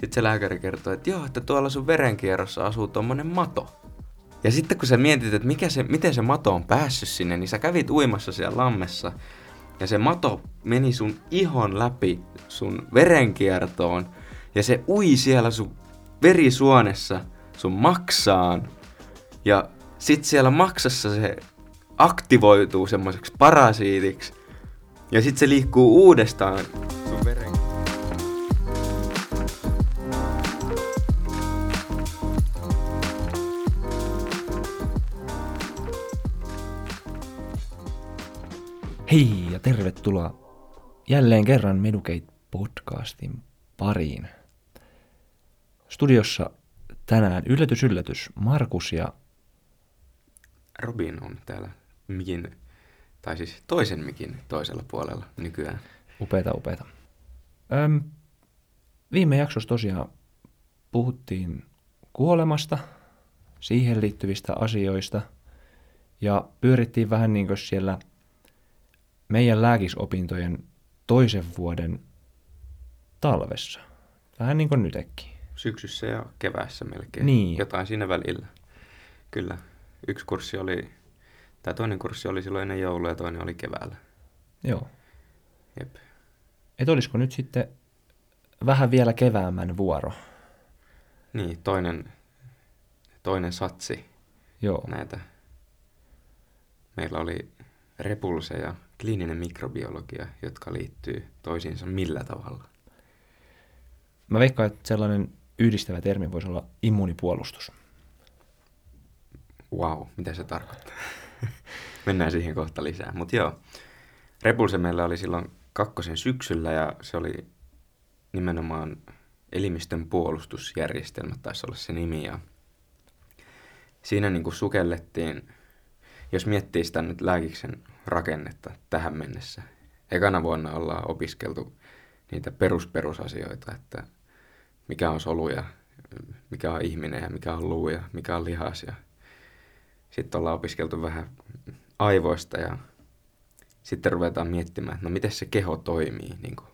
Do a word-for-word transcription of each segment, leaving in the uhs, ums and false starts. Sitten se lääkäri kertoi, että joo, että tuolla sun verenkierrossa asuu tommonen mato. Ja sitten kun sä mietit, että mikä se, miten se mato on päässyt sinne, niin sä kävit uimassa siellä lammessa. Ja se mato meni sun ihon läpi sun verenkiertoon. Ja se ui siellä sun verisuonessa, sun maksaan. Ja sit siellä maksassa se aktivoituu semmoiseksi parasiitiksi. Ja sit se liikkuu uudestaan sun veren. Hei ja tervetuloa jälleen kerran Meducate-podcastin pariin. Studiossa tänään yllätys yllätys Markus ja Robin on täällä mikin, tai siis toisen mikin toisella puolella nykyään. Upeeta, upeeta. Öm, viime jaksossa tosiaan puhuttiin kuolemasta, siihen liittyvistä asioista ja pyörittiin vähän niin kuin siellä meidän lääkisopintojen toisen vuoden talvessa. Vähän niin kuin nytkin. Syksyssä ja keväässä melkein. Niin. Jotain siinä välillä. Kyllä. Yksi kurssi oli, tai toinen kurssi oli silloin ennen joulua ja toinen oli keväällä. Joo. Jep. Et olisiko nyt sitten vähän vielä keväämän vuoro? Niin, toinen, toinen satsi. Joo. Näitä. Meillä oli repulse ja kliininen mikrobiologia, jotka liittyy toisiinsa millä tavalla? Mä veikkaan, että sellainen yhdistävä termi voisi olla immuunipuolustus. Wow, mitä se tarkoittaa? Mennään siihen kohta lisää. Mutta joo, repulse meillä oli silloin kakkosen syksyllä ja se oli nimenomaan elimistön puolustusjärjestelmä, taisi olla se nimi. Ja siinä niin kuin sukellettiin, jos miettii sitä nyt lääkiksen rakennetta tähän mennessä. Ekana vuonna ollaan opiskeltu niitä perusperusasioita, että mikä on solu ja mikä on ihminen ja mikä on luu ja mikä on lihas. Ja sitten ollaan opiskeltu vähän aivoista ja sitten ruvetaan miettimään, että no miten se keho toimii niin kuin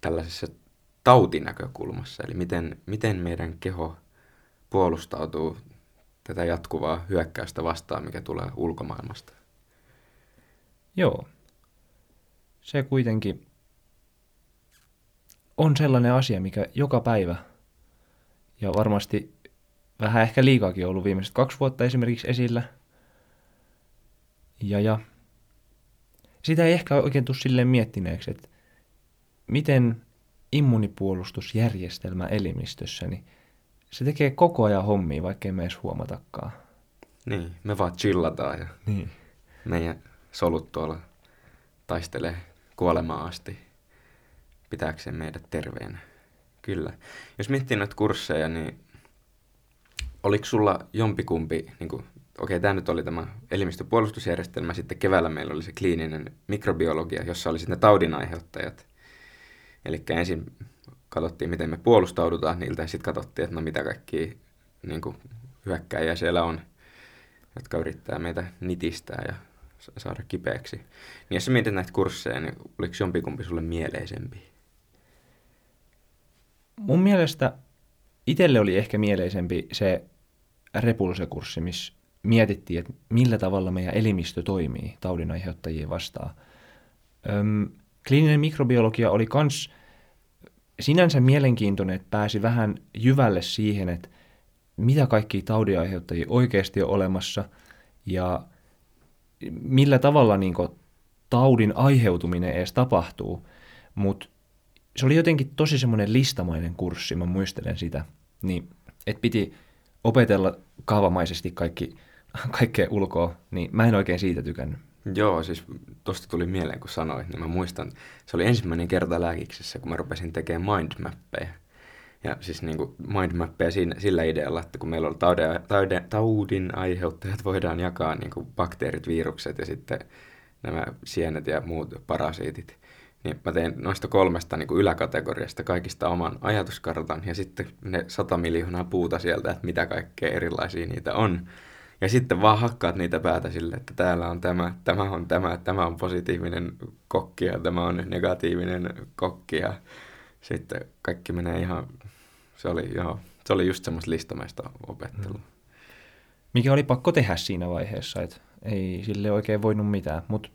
tällaisessa tautinäkökulmassa. Eli miten, miten meidän keho puolustautuu tätä jatkuvaa hyökkäystä vastaan, mikä tulee ulkomaailmasta. Joo. Se kuitenkin on sellainen asia, mikä joka päivä, ja varmasti vähän ehkä liikaakin on ollut viimeiset kaksi vuotta esimerkiksi esillä. Ja, ja sitä ei ehkä oikein tule silleen miettineeksi, että miten immunipuolustusjärjestelmä elimistössä, niin se tekee koko ajan hommia, vaikkei me edes huomatakaan. Niin, me vaan chillataan ja niin. Meidän solut tuolla taistelee kuolemaan asti pitääkseen meidät terveenä. Kyllä. Jos miettii noita kursseja, niin oliko sulla jompikumpi, niin okei okay, tämä nyt oli tämä elimistöpuolustusjärjestelmä, sitten keväällä meillä oli se kliininen mikrobiologia, jossa oli sitten ne taudinaiheuttajat. Eli ensin katsottiin, miten me puolustaudutaan niiltä ja sitten katsottiin, että no mitä kaikkia niin kuin hyökkäjiä siellä on, jotka yrittää meitä nitistää ja saada kipeäksi. Niin jos sä mietit näitä kursseja, niin oliko jompikumpi sulle mieleisempi? Mun mielestä itselle oli ehkä mieleisempi se repulsekurssi, missä mietittiin, että millä tavalla meidän elimistö toimii taudinaiheuttajia vastaan. Öm, kliininen mikrobiologia oli kans sinänsä mielenkiintoinen, että pääsi vähän jyvälle siihen, että mitä kaikkia taudinaiheuttajia oikeasti on olemassa ja millä tavalla niin kuin taudin aiheutuminen edes tapahtuu. Mutta se oli jotenkin tosi semmoinen listamainen kurssi, mä muistelen sitä. Niin, että piti opetella kaavamaisesti kaikki, kaikkea ulkoa, niin mä en oikein siitä tykännyt. Joo, siis tosta tuli mieleen, kun sanoit, niin mä muistan, se oli ensimmäinen kerta lääkiksessä, kun mä rupesin tekemään mindmappeja. Ja siis niin kuin mindmappeja siinä, sillä idealla, että kun meillä on taudin, taudin aiheuttajat, voidaan jakaa niin kuin bakteerit, virukset ja sitten nämä sienet ja muut parasiitit. Niin mä tein noista kolmesta niin kuin yläkategoriasta kaikista oman ajatuskartan ja sitten ne sata miljoonaa puuta sieltä, että mitä kaikkea erilaisia niitä on. Ja sitten vaan hakkaat niitä päätä sille, että täällä on tämä, tämä on tämä, tämä on positiivinen kokki ja tämä on negatiivinen kokki ja sitten kaikki menee ihan, se oli, joo, se oli just semmoista listamaista opettelua. Mm. Mikä oli pakko tehdä siinä vaiheessa, että ei sille oikein voinut mitään, mutta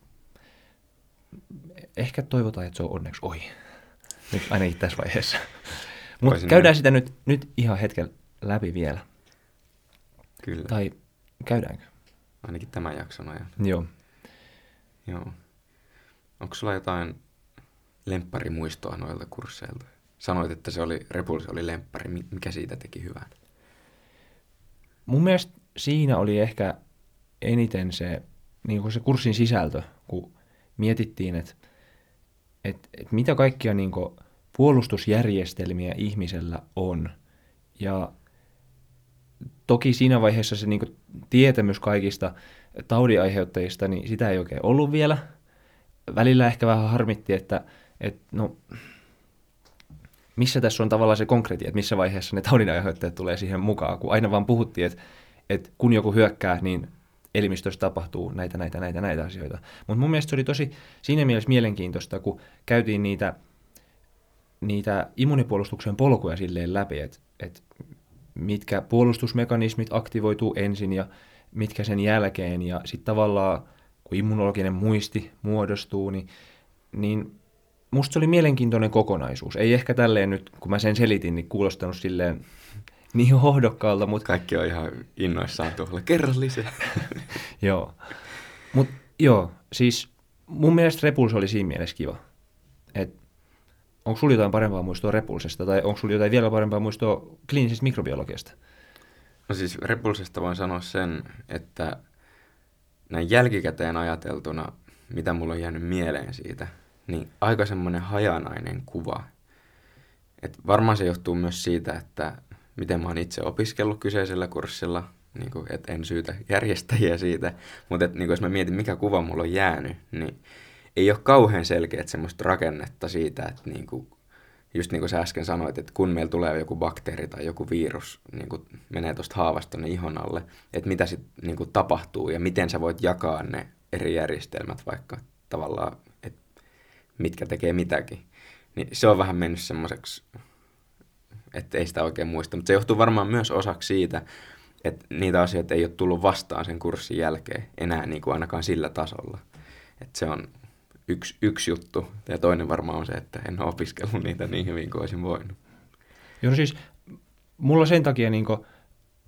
ehkä toivotaan, että se on onneksi ohi, nyt ainakin tässä vaiheessa. Mutta käydään sitä nyt, nyt ihan hetken läpi vielä. Kyllä. Tai käydäänkö? Ainakin tämän jakson ajan. Joo. Joo. Onko sulla jotain lempparimuistoa noilta kursseilta? Sanoit, että se oli, repulsi oli lemppari. Mikä siitä teki hyvää? Mun mielestä siinä oli ehkä eniten se, niin kuin se kurssin sisältö, kun mietittiin, että et, et mitä kaikkia niin kuin puolustusjärjestelmiä ihmisellä on. Ja toki siinä vaiheessa se niin kuin tietämys kaikista taudinaiheuttajista, niin sitä ei oikein ollut vielä. Välillä ehkä vähän harmitti, että, että no, missä tässä on tavallaan se konkretia, että missä vaiheessa ne taudinaiheuttajat tulee siihen mukaan, kun aina vaan puhuttiin, että, että kun joku hyökkää, niin elimistössä tapahtuu näitä, näitä, näitä, näitä asioita. Mutta mun mielestä se oli tosi siinä mielessä mielenkiintoista, kun käytiin niitä, niitä immunipuolustuksen polkuja silleen läpi, että, että mitkä puolustusmekanismit aktivoituu ensin ja mitkä sen jälkeen, ja sitten tavallaan kun immunologinen muisti muodostuu, niin, niin musta se oli mielenkiintoinen kokonaisuus. Ei ehkä tälleen nyt, kun mä sen selitin, niin kuulostanut silleen niin hohdokkaalta, mutta... Kaikki on ihan innoissaan tuolla kerrallisia. Joo. Mut joo, siis mun mielestä repuls oli siinä mielessä kiva. Et onko sulla jotain parempaa muistoa repulsesta, tai onko sulla jotain vielä parempaa muistoa kliinisestä mikrobiologiasta? No siis repulsesta voin sanoa sen, että... Näin jälkikäteen ajateltuna, mitä mulla on jäänyt mieleen siitä, niin aika semmoinen hajanainen kuva. Et varmaan se johtuu myös siitä, että miten mä oon itse opiskellut kyseisellä kurssilla, niin kuin, et en syytä järjestäjiä siitä, mutta niin jos mä mietin, mikä kuva mulla on jäänyt, niin ei ole kauhean selkeät semmoista rakennetta siitä, että niin kuin, just niin kuin sä äsken sanoit, että kun meillä tulee joku bakteeri tai joku virus, niin kuin menee tuosta haavasta tuonne ihon alle, että mitä sitten niin tapahtuu ja miten sä voit jakaa ne eri järjestelmät vaikka tavallaan, että mitkä tekee mitäkin. Niin se on vähän mennyt semmoiseksi, että ei sitä oikein muista. Mutta se johtuu varmaan myös osaksi siitä, että niitä asioita ei ole tullut vastaan sen kurssin jälkeen enää niin kuin ainakaan sillä tasolla. Että se on... Yksi, yksi juttu. Ja toinen varmaan on se, että en ole opiskellut niitä niin hyvin kuin olisin voinut. Joo, no siis mulla sen takia, niin kun,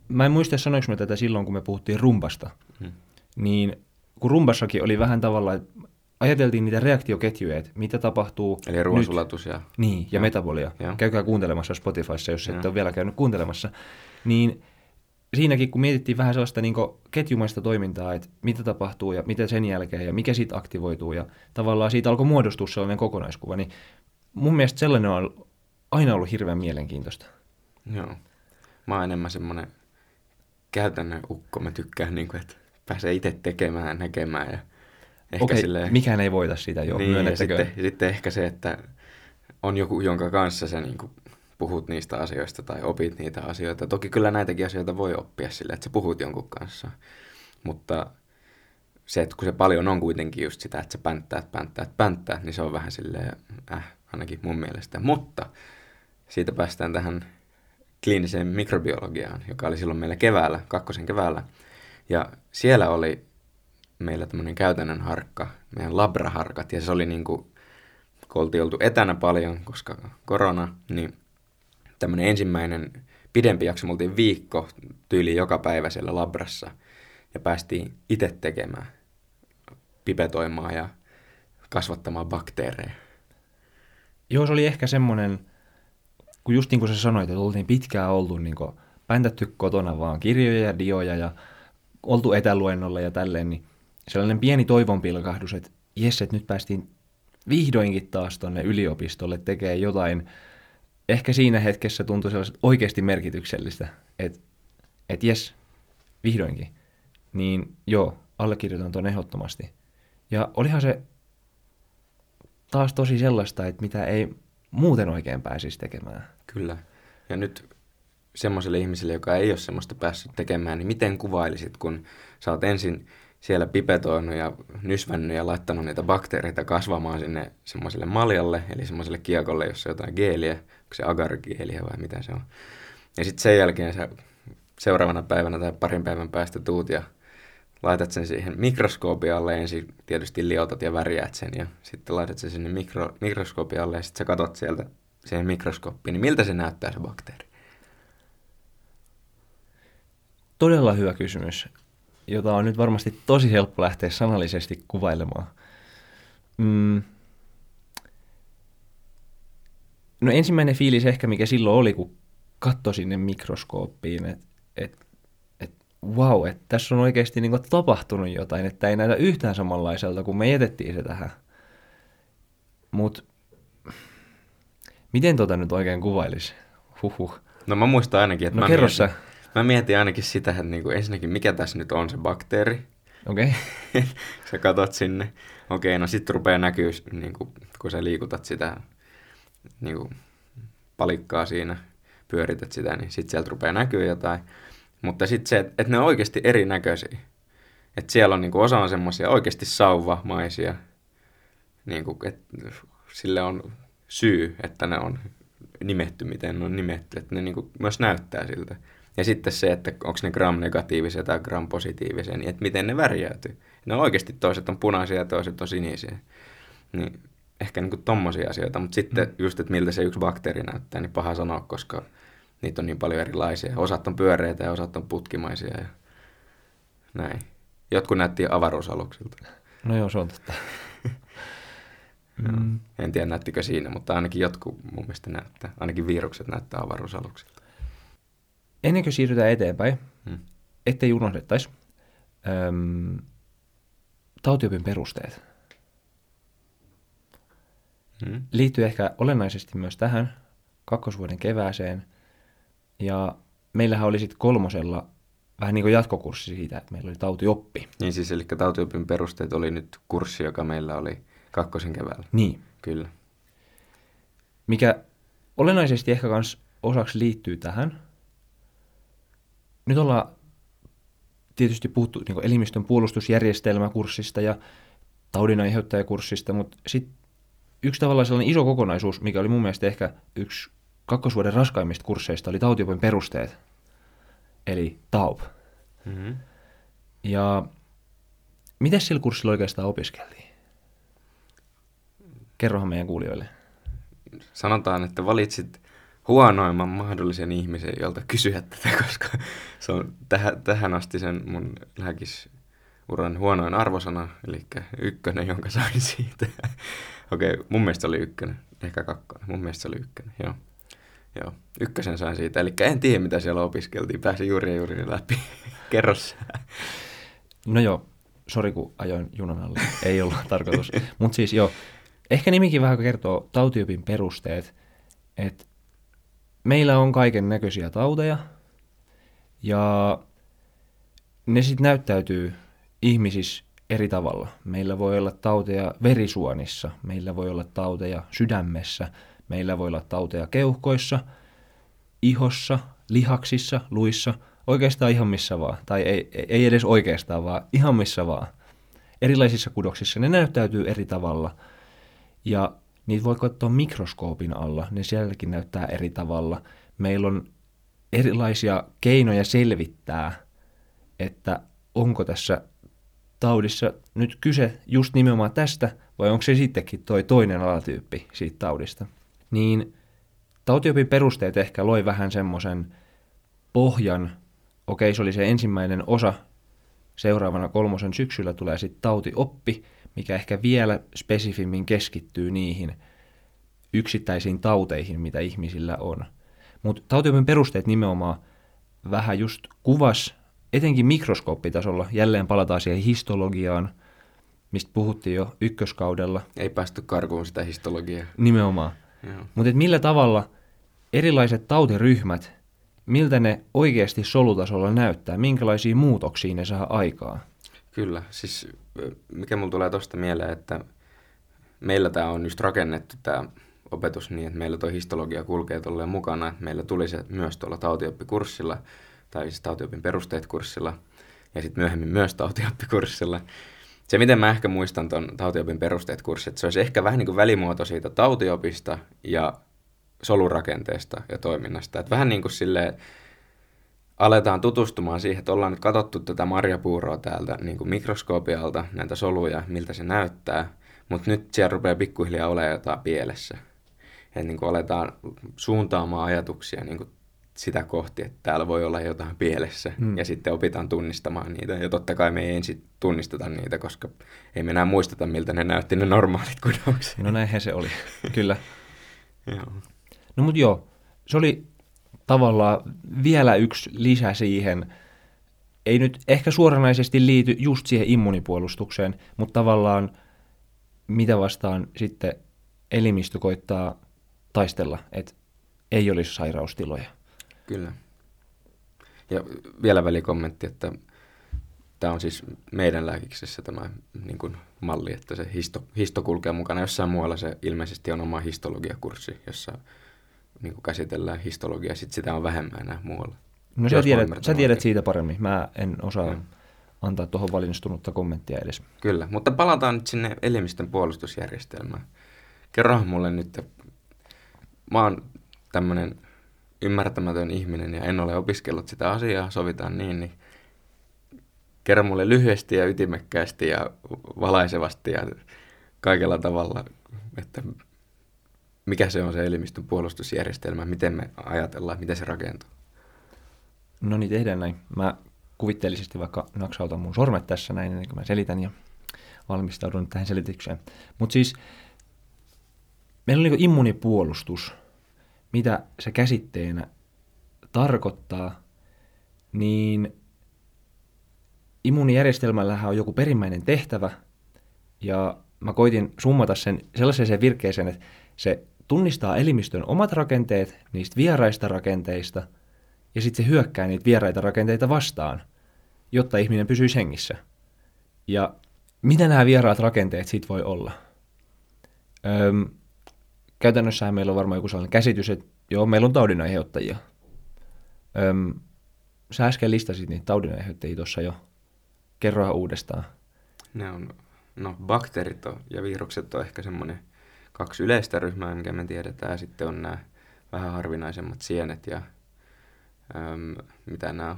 mä en muista sanoinko mä tätä silloin, kun me puhuttiin rumbasta, hmm. niin kun rumbassakin oli vähän tavallaan, että ajateltiin niitä reaktioketjuja, että mitä tapahtuu eli ruoansulatus ja... Niin, ja, ja metabolia. Ja. Käykää kuuntelemassa Spotifyssa, jos ja. Et ole vielä käynyt kuuntelemassa. Niin siinäkin, kun mietittiin vähän sellaista niin kuin ketjumaista toimintaa, että mitä tapahtuu ja mitä sen jälkeen ja mikä siitä aktivoituu ja tavallaan siitä alkoi muodostua sellainen kokonaiskuva, niin mun mielestä sellainen on aina ollut hirveän mielenkiintoista. Joo. Mä oon enemmän semmoinen käytännön ukko. Mä tykkään, niin kuin, että pääsee itse tekemään, näkemään. Ja ehkä okei, silleen... mikään ei voita sitä, joo, niin, myönnettäkö. Ja sitten, sitten ehkä se, että on joku, jonka kanssa se... Niin kuin puhut niistä asioista tai opit niitä asioita. Toki kyllä näitäkin asioita voi oppia sillä, että sä puhut jonkun kanssa. Mutta se, että kun se paljon on kuitenkin just sitä, että sä pänttäät, pänttäät, pänttäät, niin se on vähän silleen, äh, ainakin mun mielestä. Mutta siitä päästään tähän kliiniseen mikrobiologiaan, joka oli silloin meillä keväällä, kakkosen keväällä. Ja siellä oli meillä tämmöinen käytännön harkka, meidän labraharkat, ja se oli niin kuin, kun oltiin oltu etänä paljon, koska korona, niin tämmöinen ensimmäinen pidempi jakso, me oltiin viikko tyyliin joka päivä siellä labrassa ja päästiin itse tekemään, pipetoimaan ja kasvattamaan bakteereja. Joo, se oli ehkä semmoinen, kun just niin kuin sä sanoit, että oltiin pitkään oltu niin kuin päntätty kotona vaan kirjoja ja dioja ja oltu etäluennolla ja tälleen, niin sellainen pieni toivonpilkahdus, että jes, että nyt päästiin vihdoinkin taas tuonne yliopistolle tekee jotain. Ehkä siinä hetkessä tuntui sellaista oikeasti merkityksellistä, että et jes, vihdoinkin. Niin joo, allekirjoitan tuon ehdottomasti. Ja olihan se taas tosi sellaista, että mitä ei muuten oikein pääsisi tekemään. Kyllä. Ja nyt semmoiselle ihmiselle, joka ei ole semmoista päässyt tekemään, niin miten kuvailisit, kun sä oot ensin siellä pipetoinut ja nysvännyt ja laittanut niitä bakteereita kasvamaan sinne semmoiselle maljalle, eli semmoiselle kiekolle, jossa on jotain geeliä, onko se agargeeliä vai mitä se on. Ja sitten sen jälkeen sä seuraavana päivänä tai parin päivän päästä tuut ja laitat sen siihen mikroskoopin alle, ensin tietysti liotat ja värjäät sen ja sitten laitat sen sinne mikro, mikroskoopin alle ja sitten sä katot sieltä siihen mikroskooppiin, niin miltä se näyttää se bakteeri? Todella hyvä kysymys, jota on nyt varmasti tosi helppo lähteä sanallisesti kuvailemaan. Mm. No ensimmäinen fiilis ehkä, mikä silloin oli, kun katsoi sinne mikroskooppiin, että et, et, wow, että tässä on oikeasti niinku tapahtunut jotain, että ei näytä yhtään samanlaiselta, kun me jätettiin se tähän. Mut miten tota nyt oikein kuvailisi? Huhhuh. No mä muistan ainakin, että no, mä kerro sä. Mä mietin ainakin sitä, että niinku ensinnäkin mikä tässä nyt on se bakteeri. Okei. Okay. Sä katot sinne. Okei, okay, no sit rupeaa näkyy, niinku, kun sä liikutat sitä niinku, palikkaa siinä, pyörität sitä, niin sit sieltä rupeaa näkyy jotain. Mutta sit se, että et ne on oikeasti erinäköisiä. Että siellä on niinku, osa on semmosia oikeasti sauvamaisia. Niinku, että sille on syy, että ne on nimetty, miten ne on nimetty. Että ne niinku, myös näyttää siltä. Ja sitten se, että onko ne gram-negatiivisia tai gram-positiivisia, niin että miten ne värjäytyy. Ne on oikeasti toiset on punaisia ja toiset on sinisiä. Niin ehkä niin kuin tommosia asioita, mutta sitten just, että miltä se yksi bakteeri näyttää, niin paha sanoa, koska niitä on niin paljon erilaisia. Osat on pyöreitä ja osat on putkimaisia ja näin. Jotkut näytti avaruusaluksilta. No joo, se on totta. No, en tiedä näyttikö siinä, mutta ainakin jotkut mun mielestä näyttää. Ainakin virukset näyttää avaruusaluksilta. Ennen kuin siirrytään eteenpäin, hmm. ettei unohdettaisi, öö, tautiopin perusteet. Hmm. Liittyy ehkä olennaisesti myös tähän kakkosvuoden kevääseen. Ja meillähän oli sitten kolmosella vähän niin kuin jatkokurssi siitä, että meillä oli tautioppi. Niin siis, eli tautiopin perusteet oli nyt kurssi, joka meillä oli kakkosen keväällä. Niin. Kyllä. Mikä olennaisesti ehkä myös osaksi liittyy tähän. Nyt ollaan tietysti puhuttu niin kuin elimistön puolustusjärjestelmäkurssista ja taudin aiheuttajakurssista, mutta sitten yksi tavallaan sellainen iso kokonaisuus, mikä oli mun mielestä ehkä yksi kakkosvuoden raskaimmista kursseista, oli tautiopin perusteet, eli T A U P. Mm-hmm. Ja mitä sillä kurssilla oikeastaan opiskeltiin? Kerrohan meidän kuulijoille. Sanotaan, että valitsit huonoimman mahdollisen ihmisen, jolta kysyä tätä, koska se on täh- tähän asti sen mun lääkisuran huonoin arvosana, eli ykkönen, jonka sain siitä. Okei, okay, mun mielestä oli ykkönen, ehkä kakkonen, mun mielestä oli ykkönen, joo. joo. Ykkösen sain siitä, eli en tiedä mitä siellä opiskeltiin, pääsin juuri ja juuri läpi. Kerro sä. No joo, sori kun ajoin junan alle, ei ollut tarkoitus. Mutta siis joo, ehkä nimikin vähän kertoo tautiopin perusteet, että meillä on kaiken näköisiä tauteja ja ne sitten näyttäytyy ihmisissä eri tavalla. Meillä voi olla tauteja verisuonissa, meillä voi olla tauteja sydämessä, meillä voi olla tauteja keuhkoissa, ihossa, lihaksissa, luissa, oikeastaan ihan missä vaan. Tai ei, ei edes oikeastaan vaan, ihan missä vaan. Erilaisissa kudoksissa ne näyttäytyy eri tavalla ja niitä voi katsoa mikroskoopin alla, ne sielläkin näyttää eri tavalla. Meillä on erilaisia keinoja selvittää, että onko tässä taudissa nyt kyse just nimenomaan tästä, vai onko se sittenkin toi toinen alatyyppi siitä taudista. Niin tautiopin perusteet ehkä loi vähän semmoisen pohjan. Okei, se oli se ensimmäinen osa. Seuraavana kolmosen syksyllä tulee sitten tautioppi, mikä ehkä vielä spesifimmin keskittyy niihin yksittäisiin tauteihin, mitä ihmisillä on. Mutta tautiopin perusteet nimenomaan vähän just kuvas, etenkin mikroskooppitasolla, jälleen palataan siihen histologiaan, mistä puhuttiin jo ykköskaudella. Ei päästy karkuun sitä histologiaa. Nimenomaan. Mutta millä tavalla erilaiset tautiryhmät, miltä ne oikeasti solutasolla näyttää, minkälaisia muutoksia ne saa aikaan? Kyllä, siis mikä mulla tulee tuosta mieleen, että meillä tämä on just rakennettu tämä opetus niin, että meillä tuo histologia kulkee tolleen mukana. Meillä tuli se myös tuolla tautioppikurssilla, tai siis tautiopin perusteet kurssilla, ja sitten myöhemmin myös tautioppikurssilla. Se, miten mä ehkä muistan tuon tautiopin perusteet kurssit, se olisi ehkä vähän niin kuin välimuoto siitä tautiopista ja solurakenteesta ja toiminnasta. Et vähän niin kuin silleen aletaan tutustumaan siihen, että ollaan nyt katsottu tätä marjapuuroa täältä niin kuin mikroskoopialta, näitä soluja, miltä se näyttää, mutta nyt siellä rupeaa pikkuhiljaa olemaan jotain pielessä. Et niin kuin aletaan suuntaamaan ajatuksia niin kuin sitä kohti, että täällä voi olla jotain pielessä, hmm. ja sitten opitaan tunnistamaan niitä. Ja totta kai me ei ensin tunnisteta niitä, koska ei me enää muisteta, miltä ne näytti ne normaalit kudokset. No näinhän se oli, kyllä. Joo. No mut joo, se oli tavallaan vielä yksi lisä siihen, ei nyt ehkä suoranaisesti liity just siihen immunipuolustukseen, mutta tavallaan mitä vastaan sitten elimistö koittaa taistella, että ei olisi sairaustiloja. Kyllä. Ja vielä välikommentti, että tämä on siis meidän lääkiksessä tämä niin kuin malli, että se histo, histo kulkee mukana. Jossain muualla se ilmeisesti on oma histologiakurssi, jossa niin kuin käsitellään histologiaa, sitten sitä on vähemmän enää muualla. No sä tiedät, sä tiedät siitä paremmin. Mä en osaa no. antaa tuohon valinstunutta kommenttia edes. Kyllä, mutta palataan nyt sinne elimistön puolustusjärjestelmään. Kerro mulle nyt, että mä oon tämmöinen ymmärtämätön ihminen ja en ole opiskellut sitä asiaa, sovitaan niin, niin kerro mulle lyhyesti ja ytimekkäästi ja valaisevasti ja kaikella tavalla, että mikä se on se elimistön puolustusjärjestelmä, miten me ajatellaan, miten se rakentuu. No niin, tehdään näin. Mä kuvitteellisesti vaikka naksautan mun sormet tässä näin, ennen kuin mä selitän ja valmistaudun tähän selitykseen. Mutta siis meillä on niin kuin immunipuolustus. Mitä se käsitteenä tarkoittaa, niin immuunijärjestelmällähän on joku perimmäinen tehtävä, ja mä koitin summata sen sellaiseen virkkeeseen, että se tunnistaa elimistön omat rakenteet niistä vieraista rakenteista, ja sitten se hyökkää niitä vieraita rakenteita vastaan, jotta ihminen pysyisi hengissä. Ja mitä nämä vieraat rakenteet sit voi olla? Öm, Käytännössähän meillä on varmaan joku sellainen käsitys, että joo, meillä on taudinaiheuttajia. Öm, sä äsken listasit niitä taudinaiheuttajia tuossa jo. Kerrohan uudestaan. Ne on, no bakteerit on, ja virukset on ehkä semmoinen kaksi yleistä ryhmää, mikä me tiedetään. Ja sitten on nämä vähän harvinaisemmat sienet ja öm, mitä nämä on?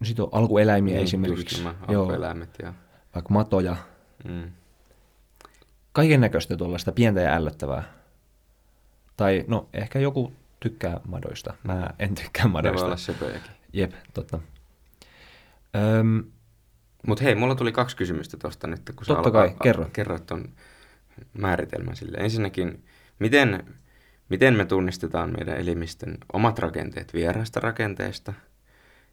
No sit on alkueläimiä niin, esimerkiksi. Kyllä, alkueläimet ja... Vaikka matoja. Mm. Kaiken näköistä tuollaista pientä ja ällöttävää. Tai no, ehkä joku tykkää madoista. Mä en tykkää madoista. Ne voi olla söpöjäkin. Jep, totta. Öm, Mut hei, mulla tuli kaksi kysymystä tuosta nyt, kun totta sä kai, al- kerro. Al- kerroit ton määritelmän sille. Ensinnäkin, miten, miten me tunnistetaan meidän elimistön omat rakenteet vieraista rakenteista?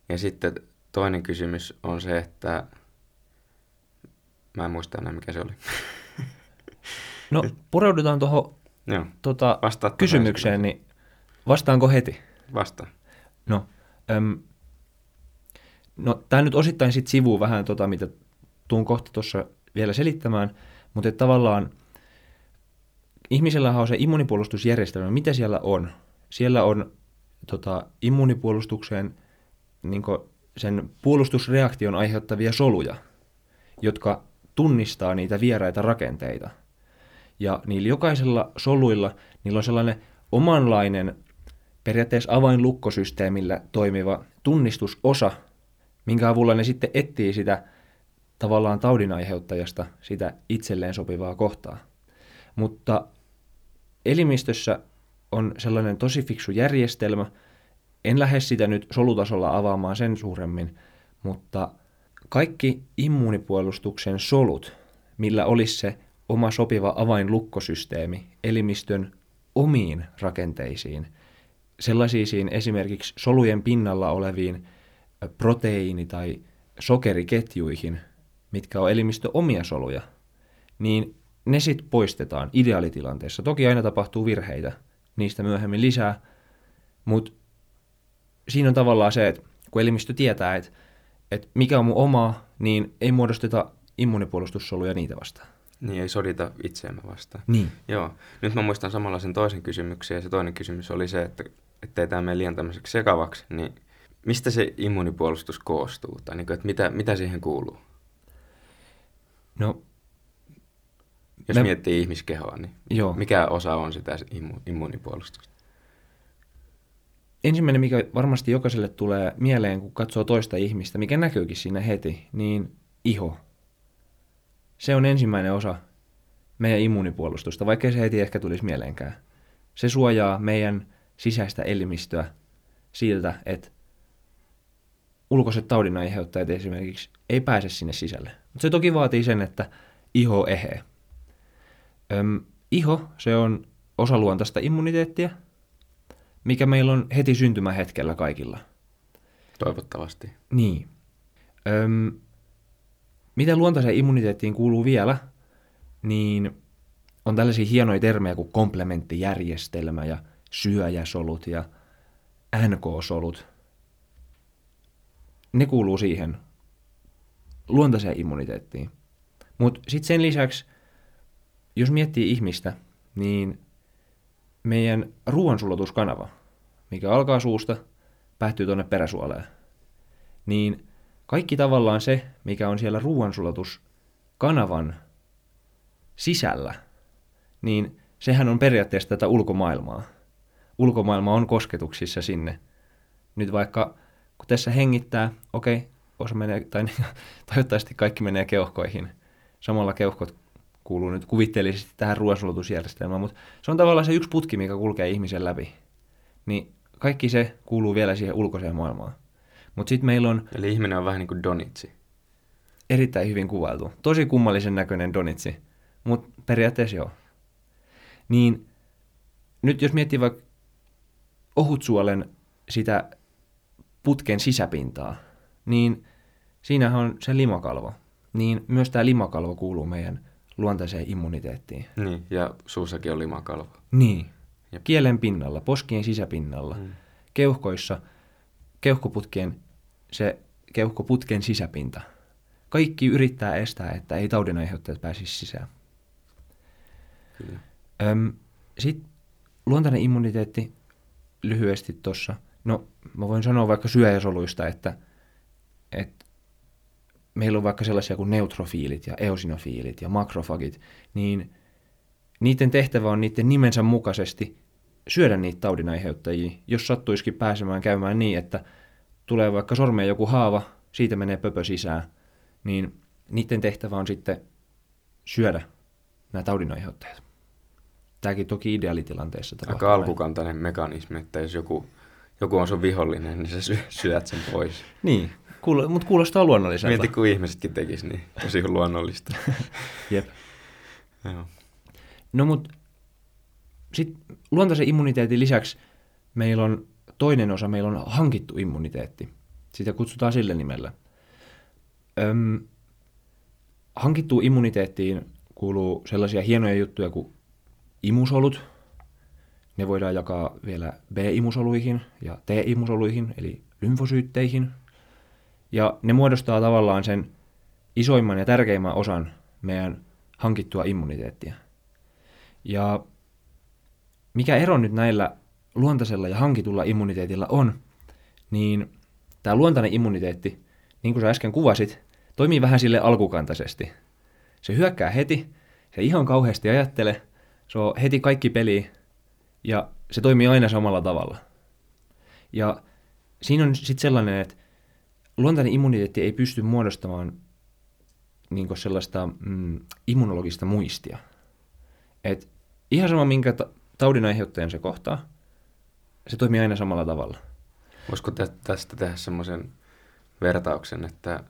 Ja sitten toinen kysymys on se, että... Mä en muista enää, mikä se oli. No, pureudutaan tuohon tuota, kysymykseen, niin vastaanko heti? Vastaan. No, no tämä nyt osittain sit sivuu vähän tota, mitä tuun kohta tuossa vielä selittämään, mutta tavallaan ihmisellähän on se immunipuolustusjärjestelmä. Mitä siellä on? Siellä on tota, immunipuolustukseen niin kuin sen puolustusreaktion aiheuttavia soluja, jotka tunnistaa niitä vieraita rakenteita. Ja niillä jokaisella soluilla niillä on sellainen omanlainen, periaatteessa avainlukkosysteemillä toimiva tunnistusosa, minkä avulla ne sitten etsii sitä tavallaan taudinaiheuttajasta, sitä itselleen sopivaa kohtaa. Mutta elimistössä on sellainen tosi fiksu järjestelmä. En lähde sitä nyt solutasolla avaamaan sen suuremmin, mutta kaikki immuunipuolustuksen solut, millä olisi se oma sopiva avainlukkosysteemi elimistön omiin rakenteisiin, sellaisiin esimerkiksi solujen pinnalla oleviin proteiini- tai sokeriketjuihin, mitkä on elimistön omia soluja, niin ne sitten poistetaan ideaalitilanteessa. Toki aina tapahtuu virheitä, niistä myöhemmin lisää, mutta siinä on tavallaan se, että kun elimistö tietää, että, että mikä on mun omaa, niin ei muodosteta immunipuolustussoluja niitä vastaan. Niin, ei sodita itseämme vastaan. Niin. Joo. Nyt mä muistan samalla sen toisen kysymyksen, ja se toinen kysymys oli se, että ettei tämä mene liian tämmöiseksi sekavaksi, niin Mistä se immuunipuolustus koostuu? Tai niin kuin, että mitä, mitä siihen kuuluu? No, Jos mä... miettii ihmiskehoa, niin Joo. mikä osa on sitä immu- immuunipuolustusta? Ensimmäinen, mikä varmasti jokaiselle tulee mieleen, kun katsoo toista ihmistä, mikä näkyykin siinä heti, niin iho. Se on ensimmäinen osa meidän immuunipuolustusta, vaikkei se heti ehkä tulisi mieleenkään. Se suojaa meidän sisäistä elimistöä siltä, että ulkoiset taudin aiheuttajat esimerkiksi ei pääse sinne sisälle. Mutta se toki vaatii sen, että iho eheä. Öm, iho, se on osa luontaista immuniteettia, mikä meillä on heti syntymähetkellä kaikilla. Toivottavasti. Niin. Öm, mitä luontaiseen immuniteettiin kuuluu vielä, niin on tällaisia hienoja termejä kuin komplementtijärjestelmä ja syöjäsolut ja N K-solut. Ne kuuluu siihen luontaiseen immuniteettiin. Mutta sitten sen lisäksi, jos miettii ihmistä, niin meidän ruoansulatuskanava, mikä alkaa suusta, päättyy tuonne peräsuoleen, niin kaikki tavallaan se, mikä on siellä ruoansulatuskanavan sisällä, niin sehän on periaatteessa tätä ulkomaailmaa. Ulkomaailma on kosketuksissa sinne. Nyt vaikka, kun tässä hengittää, okei, osa menee, tai toivottavasti kaikki menee keuhkoihin. Samalla keuhkot kuuluu nyt kuvitteellisesti tähän ruoansulatusjärjestelmään, mutta se on tavallaan se yksi putki, mikä kulkee ihmisen läpi. Niin kaikki se kuuluu vielä siihen ulkoiseen maailmaan. Mut sit meillä on... Eli ihminen on vähän niin kuin donitsi. Erittäin hyvin kuvailtu. Tosi kummallisen näköinen donitsi, mutta periaatteessa joo. Niin nyt jos miettii vaikka ohutsuolen sitä putken sisäpintaa, niin siinähän on se limakalvo. Niin myös tämä limakalvo kuuluu meidän luontaiseen immuniteettiin. Niin, ja suussakin on limakalvo. Niin. Jep. Kielen pinnalla, poskien sisäpinnalla, mm. keuhkoissa, keuhkoputkien, se keuhkoputken sisäpinta. Kaikki yrittää estää, että ei taudinaiheuttajat pääsisi sisään. Sitten luontainen immuniteetti lyhyesti tuossa. No, mä voin sanoa vaikka syöjäsoluista, että, että meillä on vaikka sellaisia kuin neutrofiilit ja eosinofiilit ja makrofagit, niin niiden tehtävä on niiden nimensä mukaisesti syödä niitä taudinaiheuttajia, jos sattuisikin pääsemään käymään niin, että tulee vaikka sormeen joku haava, siitä menee pöpö sisään, niin niiden tehtävä on sitten syödä nämä taudinaiheuttajat. Tämäkin toki ideaalitilanteessa tapahtuu. Aika alkukantainen mekanismi, että jos joku, joku on sun vihollinen, niin sä syöt sen pois. Niin. Kuul- Mutta kuulostaa luonnolliselta. Mieti, kun ihmisetkin tekisi, niin tosi luonnollista. Jep. Joo. No mut sitten luontaisen immuniteetin lisäksi meillä on toinen osa, meillä on hankittu immuniteetti. Sitä kutsutaan sillä nimellä. Öm, hankittuun immuniteettiin kuuluu sellaisia hienoja juttuja kuin imusolut. Ne voidaan jakaa vielä B-imusoluihin ja T-imusoluihin, eli lymfosyytteihin. Ja ne muodostaa tavallaan sen isoimman ja tärkeimmän osan meidän hankittua immuniteettia. Ja mikä ero nyt näillä luontaisella ja hankitulla immuniteetilla on, niin tämä luontainen immuniteetti, niin kuin sä äsken kuvasit, toimii vähän sille alkukantaisesti. Se hyökkää heti, se ihan kauheasti ajattelee, se on heti kaikki peliä ja se toimii aina samalla tavalla. Ja siinä on sitten sellainen, että luontainen immuniteetti ei pysty muodostamaan niin kuin sellaista mm, immunologista muistia. Et ihan sama, minkä ta- taudin aiheuttajan se kohtaa, se toimii aina samalla tavalla. Voisiko tä- tästä tehdä semmoisen vertauksen, että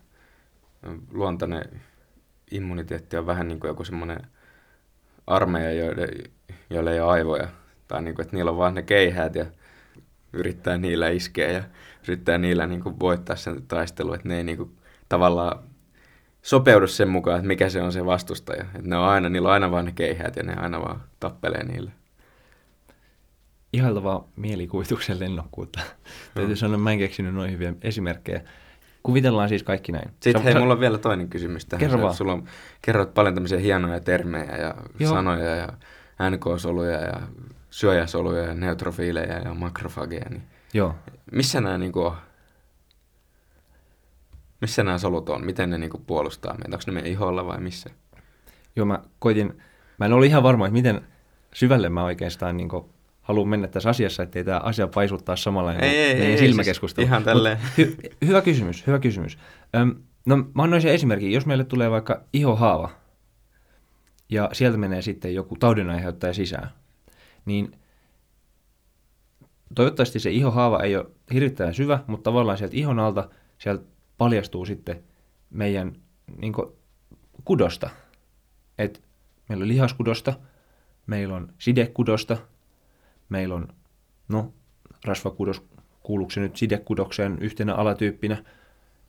luontainen immuniteetti on vähän niin kuin joku semmoinen armeija, joille, joille ei ole aivoja. Tai niin kuin, että niillä on vaan ne keihäät ja yrittää niillä iskeä ja yrittää niillä niin kuin voittaa sen taistelun, että ne ei niin kuin tavallaan sopeudu sen mukaan, että mikä se on se vastustaja. Että ne on aina, niillä on aina vaan ne keihäät ja ne aina vaan tappelee niille. Ihailtavaa mielikuvituksen lennokkuutta. Täytyy sanoa, että mä en keksinyt noin hyviä esimerkkejä. Kuvitellaan siis kaikki näin. Sitten hei, sä... mulla on vielä toinen kysymys tähän. Kerro vaan. Sulla on, kerrot paljon tämmöisiä hienoja termejä ja Joo. sanoja ja N K-soluja ja syöjäsoluja ja neutrofiileja ja makrofageja. Niin Joo. Missä nämä niin kuin on? Missä nämä solut on? Miten ne niinku puolustaa meitä? Onko ne meidän iholla vai missä? Joo, mä koitin, mä en ole ihan varma, että miten syvälle mä oikeastaan niinku haluan mennä tässä asiassa, ettei tämä asia paisuttaa samalla meidän silmäkeskustelua. Ihan tälleen. Hy- hyvä kysymys, hyvä kysymys. Öm, no mä annoisin esimerkin, jos meille tulee vaikka ihohaava ja sieltä menee sitten joku taudinaiheuttaja sisään, niin toivottavasti se ihohaava ei ole hirvittävän syvä, mutta tavallaan sieltä ihon alta sieltä paljastuu sitten meidän niin kuin, kudosta. Et meillä on lihaskudosta, meillä on sidekudosta, meillä on no, rasvakudos, kuuluuko se nyt sidekudokseen yhtenä alatyyppinä.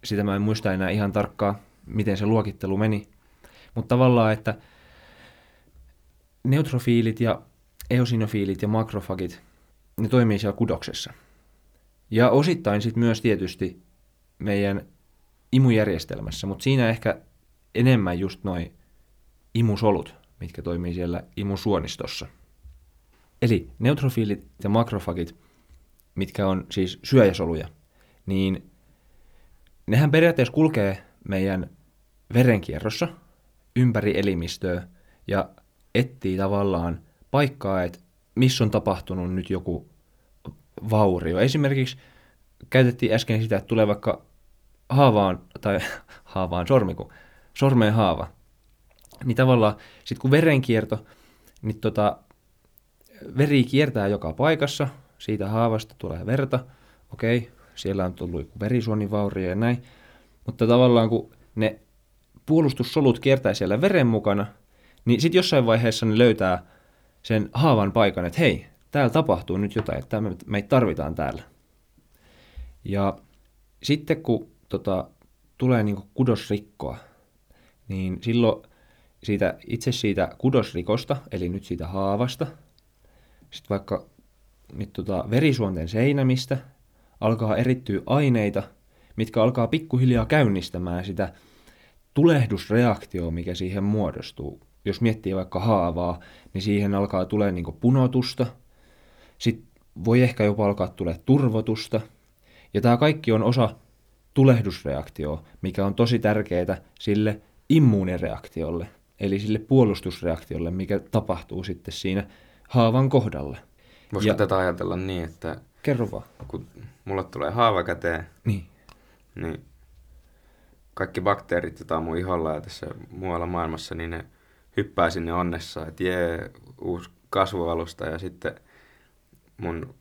Sitä mä en muista enää ihan tarkkaan, miten se luokittelu meni. Mutta tavallaan, että neutrofiilit ja eosinofiilit ja makrofagit, ne toimii siellä kudoksessa. Ja osittain sitten myös tietysti meidän imujärjestelmässä, mutta siinä ehkä enemmän just noi imusolut, mitkä toimii siellä imusuonistossa. Eli neutrofiilit ja makrofagit, mitkä on siis syöjäsoluja, niin nehän periaatteessa kulkee meidän verenkierrossa ympäri elimistöä ja etsii tavallaan paikkaa, että missä on tapahtunut nyt joku vaurio. Esimerkiksi käytettiin äsken sitä, että tulee vaikka haavaan, tai haavaan sormi, kun sormeen haava. Niin tavallaan, sit kun verenkierto, niin tota, veri kiertää joka paikassa, siitä haavasta tulee verta, okei, siellä on tullut verisuonivaurio ja näin, mutta tavallaan kun ne puolustussolut kiertää siellä veren mukana, niin sit jossain vaiheessa ne löytää sen haavan paikan, että hei, täällä tapahtuu nyt jotain, että meitä tarvitaan täällä. Ja sitten kun tota, tulee niin kuin kudosrikkoa, niin silloin siitä, itse siitä kudosrikosta, eli nyt siitä haavasta, sitten vaikka nyt tota, verisuonten seinämistä, alkaa erittyä aineita, mitkä alkaa pikkuhiljaa käynnistämään sitä tulehdusreaktioa, mikä siihen muodostuu. Jos miettii vaikka haavaa, niin siihen alkaa tulee niin kuin punotusta, sitten voi ehkä jopa alkaa tulee turvotusta. Ja tämä kaikki on osa tulehdusreaktioa, mikä on tosi tärkeää sille immuunireaktiolle, eli sille puolustusreaktiolle, mikä tapahtuu sitten siinä haavan kohdalle. Voisiko ja... tätä ajatella niin, että kerro vaan. Kun mulle tulee haava käteen, niin. niin kaikki bakteerit, joita on mun iholla ja tässä muualla maailmassa, niin ne hyppää sinne onnessa, että jee, uusi kasvualusta ja sitten mun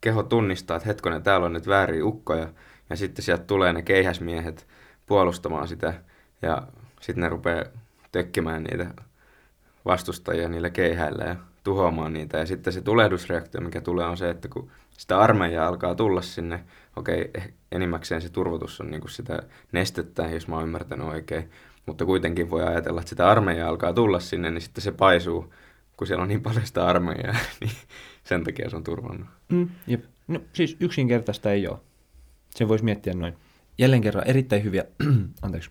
keho tunnistaa, että hetkonen, täällä on nyt vääriä ukkoja ja sitten sieltä tulee ne keihäsmiehet puolustamaan sitä ja sitten ne rupeaa tökkimään niitä vastustajia niillä keihäillä ja tuhoamaan niitä ja sitten se tulehdusreaktio, mikä tulee on se, että kun sitä armeijaa alkaa tulla sinne, okei, enimmäkseen se turvotus on niin kuin sitä nestettä, jos mä oon ymmärtänyt oikein, mutta kuitenkin voi ajatella, että sitä armeijaa alkaa tulla sinne, niin sitten se paisuu, kun siellä on niin paljon sitä armeijaa, niin sen takia se on turvannut. Mm, jep. No siis yksinkertaista ei ole. Sen voisi miettiä noin. Jälleen kerran erittäin hyviä, anteeksi,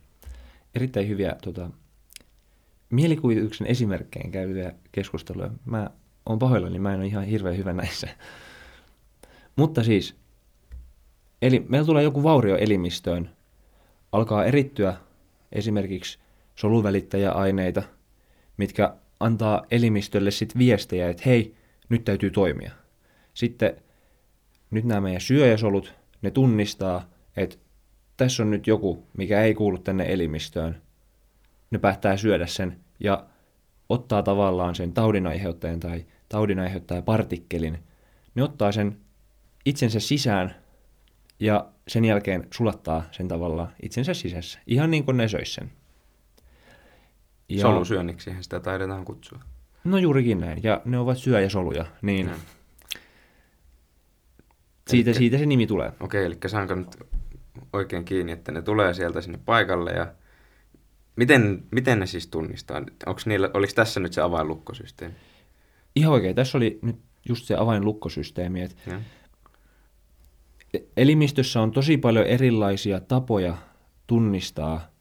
erittäin hyviä tota, mielikuvituksen esimerkkejä käyviä keskusteluja. Mä oon pahoillani, mä en ole ihan hirveän hyvä näissä. Mutta siis, eli meillä tulee joku vaurio elimistöön, alkaa erittyä esimerkiksi soluvälittäjäaineita, mitkä antaa elimistölle sit viestejä, että hei, nyt täytyy toimia. Sitten nyt nämä meidän syöjäsolut, ne tunnistaa, että tässä on nyt joku, mikä ei kuulu tänne elimistöön. Ne päättää syödä sen ja ottaa tavallaan sen taudinaiheuttajan tai taudinaiheuttajapartikkelin. Ne ottaa sen itsensä sisään ja sen jälkeen sulattaa sen tavallaan itsensä sisässä. Ihan niin kuin ne söis sen. Ja... solusyönniksihän sitä taidetaan kutsua. No juurikin näin. Ja ne ovat syöjäsoluja. Niin mm. siitä, elikkä, siitä se nimi tulee. Okei, okay, eli saanko nyt oikein kiinni, että ne tulee sieltä sinne paikalle. Ja miten, miten ne siis tunnistaa? Onks niillä, oliko tässä nyt se avainlukkosysteemi? Ihan oikein. Tässä oli nyt just se avainlukkosysteemi. Että mm. elimistössä on tosi paljon erilaisia tapoja tunnistaa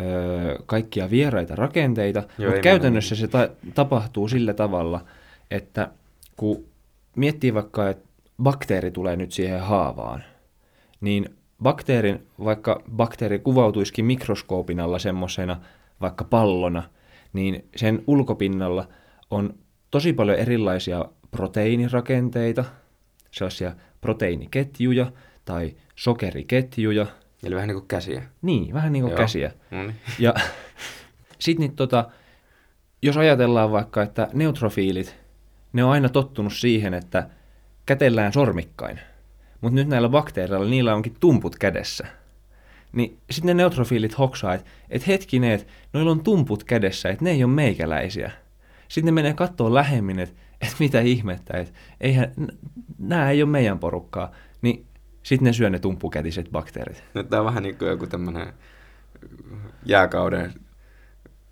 Öö, kaikkia vieraita rakenteita, Joo, mutta käytännössä se ta- tapahtuu sillä tavalla, että kun miettii vaikka, että bakteeri tulee nyt siihen haavaan, niin bakteerin, vaikka bakteeri kuvautuisikin mikroskoopin alla semmoisena vaikka pallona, niin sen ulkopinnalla on tosi paljon erilaisia proteiinirakenteita, sellaisia proteiiniketjuja tai sokeriketjuja. Eli vähän niin kuin käsiä. Niin, vähän niin kuin Joo. käsiä. Mm. Ja sit niin tota, jos ajatellaan vaikka, että neutrofiilit, ne on aina tottunut siihen, että kätellään sormikkain. Mutta nyt näillä bakteereilla, niillä onkin tumput kädessä. Niin sitten ne neutrofiilit hoksaa, että et hetkineet, noilla on tumput kädessä, että ne ei ole meikäläisiä. Sitten ne menee katsoa lähemmin, että et mitä ihmettä, että nämä ei ole meidän porukkaa. Niin sitten ne syö ne tumppukätiset bakteerit. No, tämä on vähän niin kuin joku tämmöinen jääkauden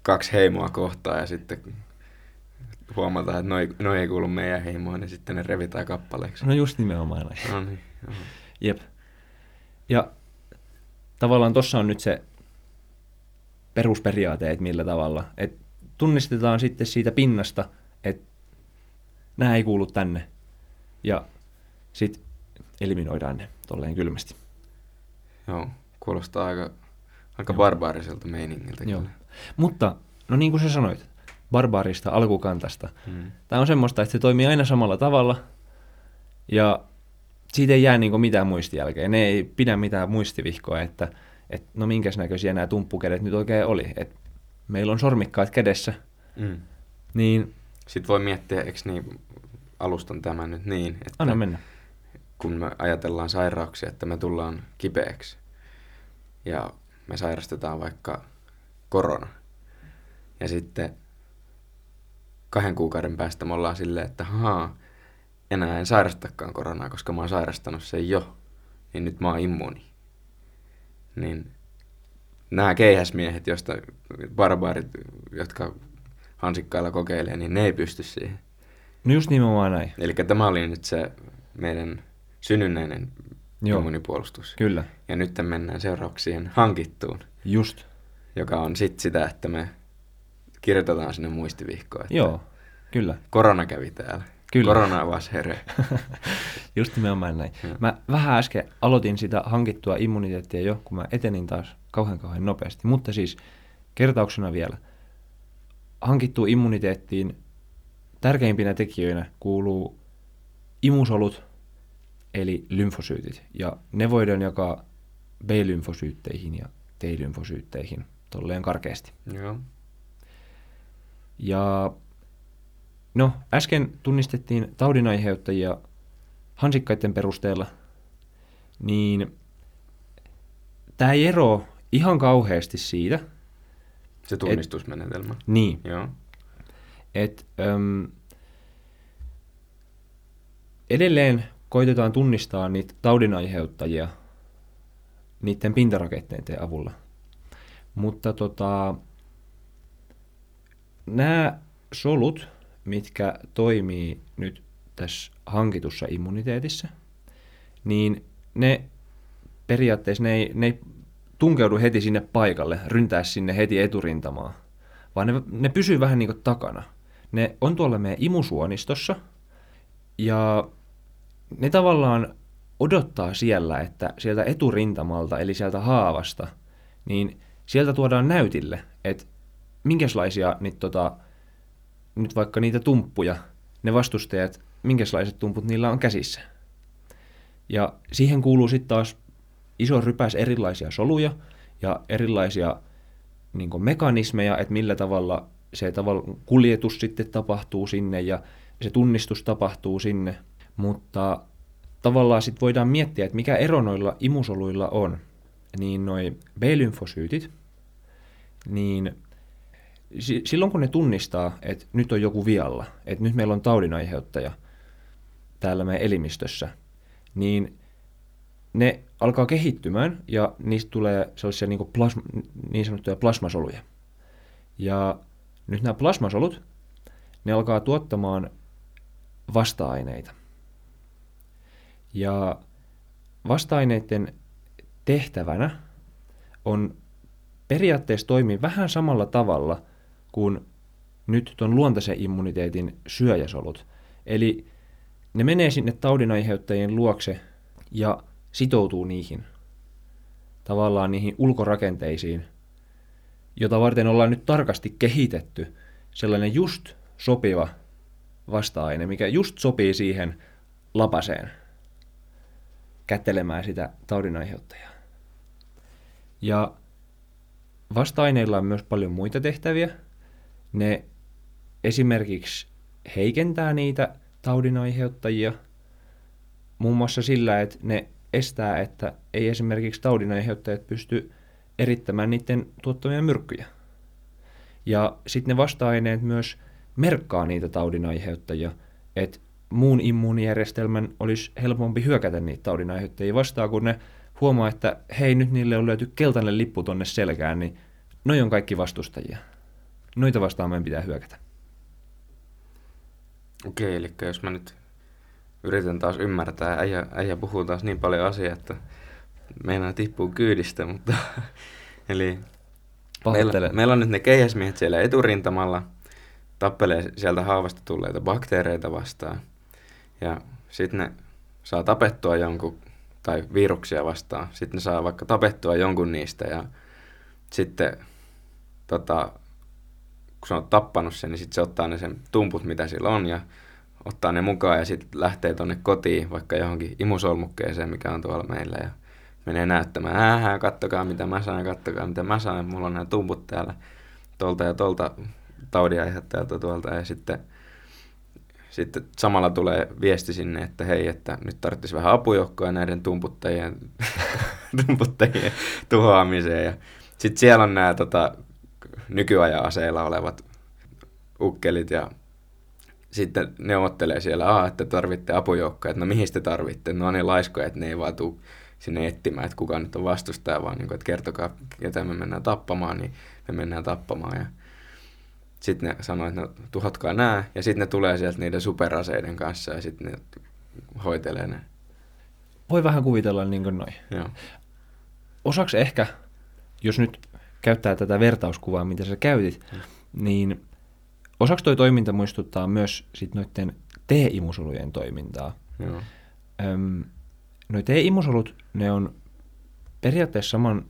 kaksi heimoa kohtaa ja sitten huomataan, että noi, noi ei kuulu meidän heimoon, niin sitten ne revitään kappaleeksi. No just nimenomaan. No niin. No. Jep. Ja tavallaan tuossa on nyt se perusperiaate, että millä tavalla. Et tunnistetaan sitten siitä pinnasta, että nämä ei kuulu tänne. Ja sitten eliminoidaan ne tolleen kylmästi. Joo, kuulostaa aika, aika barbaariselta meiningiltä. Joo. Mutta, no niin kuin sä sanoit, barbaarista, alkukantasta. Mm. Tämä on semmoista, että se toimii aina samalla tavalla ja siitä ei jää niin kuin mitään muistijälkeä. Ne ei pidä mitään muistivihkoa, että, että no minkäs näköisiä nämä tumppukädet nyt oikein oli. Et meillä on sormikkaat kädessä. Mm. Niin, sitten voi miettiä, eikö niin, alustan tämän nyt niin, että anna mennä. Kun me ajatellaan sairauksia, että me tullaan kipeäksi ja me sairastetaan vaikka korona ja sitten kahden kuukauden päästä me ollaan silleen, että haa, enää en sairastakaan koronaa, koska mä oon sairastanut sen jo, niin nyt mä oon immuuni. Niin nämä keihäsmiehet, joista barbaarit, jotka hansikkailla kokeilee, niin ne ei pysty siihen. No just nimenomaan näin. Eli tämä oli nyt se meidän synnynnäinen immuunipuolustus. Kyllä. Ja nyt mennään seurauksien hankittuun. Just. Joka on sitten sitä, että me kirjoitetaan sinne muistivihkoon, että joo, kyllä. Korona kävi täällä. Kyllä. Korona avasi herää. Just nimenomaan näin. Ja. Mä vähän äsken aloitin sitä hankittua immuniteettia jo, kun mä etenin taas kauhean kauhean nopeasti. Mutta siis kertauksena vielä. Hankittuun immuniteettiin tärkeimpinä tekijöinä kuuluu imusolut, eli lymfosyytit. Ja ne voidaan jakaa B-lymfosyytteihin ja T-lymfosyytteihin, tolleen karkeasti. Joo. Ja no, äsken tunnistettiin taudinaiheuttajia hansikkaiden perusteella, niin tämä ei eroa ihan kauheasti siitä. Se tunnistusmenetelmä. Et, niin. Joo. Et, äm, edelleen koitetaan tunnistaa niitä taudinaiheuttajia niiden pintarakenteiden avulla. Mutta tota... nämä solut, mitkä toimii nyt tässä hankitussa immuniteetissä, niin ne periaatteessa ne ei, ne ei tunkeudu heti sinne paikalle, ryntää sinne heti eturintamaan, vaan ne, ne pysyy vähän niin kuin takana. Ne on tuolla meidän imusuonistossa ja ne tavallaan odottaa siellä, että sieltä eturintamalta eli sieltä haavasta, niin sieltä tuodaan näytille, että minkälaisia nyt, tota, nyt vaikka niitä tumppuja, ne vastustajat, minkälaiset tumput niillä on käsissä. Ja siihen kuuluu sitten taas iso rypäs erilaisia soluja ja erilaisia niin kuin mekanismeja, että millä tavalla se tavalla kuljetus sitten tapahtuu sinne ja se tunnistus tapahtuu sinne. Mutta tavallaan sitten voidaan miettiä, että mikä ero noilla imusoluilla on. Niin noi B-lymfosyytit, niin silloin kun ne tunnistaa, että nyt on joku vialla, että nyt meillä on taudinaiheuttaja täällä meidän elimistössä, niin ne alkaa kehittymään ja niistä tulee sellaisia niin, kuin plasma, niin sanottuja plasmasoluja. Ja nyt nämä plasmasolut, ne alkaa tuottamaan vasta-aineita. Ja vasta-aineiden tehtävänä on periaatteessa toimii vähän samalla tavalla kuin nyt tuon luontaisen immuniteetin syöjäsolut. Eli ne menee sinne taudinaiheuttajien luokse ja sitoutuu niihin. tavallaan niihin ulkorakenteisiin, jota varten ollaan nyt tarkasti kehitetty sellainen just sopiva vasta-aine, mikä just sopii siihen lapaseen kättelemään sitä taudinaiheuttajaa. Ja vasta-aineilla on myös paljon muita tehtäviä. Ne esimerkiksi heikentää niitä taudinaiheuttajia muun muassa sillä, että ne estää, että ei esimerkiksi taudinaiheuttajat pysty erittämään niiden tuottamia myrkkyjä. Ja sitten ne vasta-aineet myös merkkaa niitä taudinaiheuttajia, että muun immuunijärjestelmän olisi helpompi hyökätä niitä taudinaiheuttajia vastaan, kun ne huomaa, että hei, nyt niille on löyty keltainen lippu tonne selkään, niin noi on kaikki vastustajia. Noita vastaan meidän pitää hyökätä. Okei, eli jos mä nyt yritän taas ymmärtää, äijä, äijä puhuu taas niin paljon asiaa, että meinaa tippuu kyydistä, mutta eli meillä, meillä on nyt ne keihäsmiehet siellä eturintamalla, tappelee sieltä haavasta tulleita bakteereita vastaan, ja sitten ne saa tapettua jonkun, tai viruksia vastaan, sitten ne saa vaikka tapettua jonkun niistä, ja sitten tota, kun se on tappanut sen, niin sitten se ottaa ne sen tumput, mitä sillä on, ja ottaa ne mukaan, ja sitten lähtee tonne kotiin, vaikka johonkin imusolmukkeeseen, mikä on tuolla meillä, ja menee näyttämään, ähä, kattokaa mitä mä saan, kattokaa mitä mä saan, mulla on nämä tumput täällä, tuolta ja tuolta taudinaiheuttajilta tuolta, ja sitten, sitten samalla tulee viesti sinne, että hei, että nyt tarvitsisi vähän apujoukkoa näiden tumputtajien, tumputtajien tuhoamiseen, ja sitten siellä on nämä tota, nykyajan aseilla olevat ukkelit, ja sitten ne ottelee siellä, että tarvitte apujoukkoa, että no mihin te tarvitte, no niin laiskoja, että ne ei vaan tule sinne etsimään, että kuka nyt on vastustaja, vaan niin kuin, että kertokaa, ketä me mennään tappamaan, niin me mennään tappamaan. Ja sitten ne sanoo, että no, tuhotkaa nämä, ja sitten ne tulee sieltä niiden superaseiden kanssa, ja sitten ne hoitelee ne. Voi vähän kuvitella niin kuin noin. Joo. Osaksi ehkä, jos nyt käyttää tätä vertauskuvaa, mitä sä käytit, mm. niin osaksi toi toiminta muistuttaa myös sit noiden T-imusolujen toimintaa. Joo. Öm, No T-imusolut, ne on periaatteessa saman,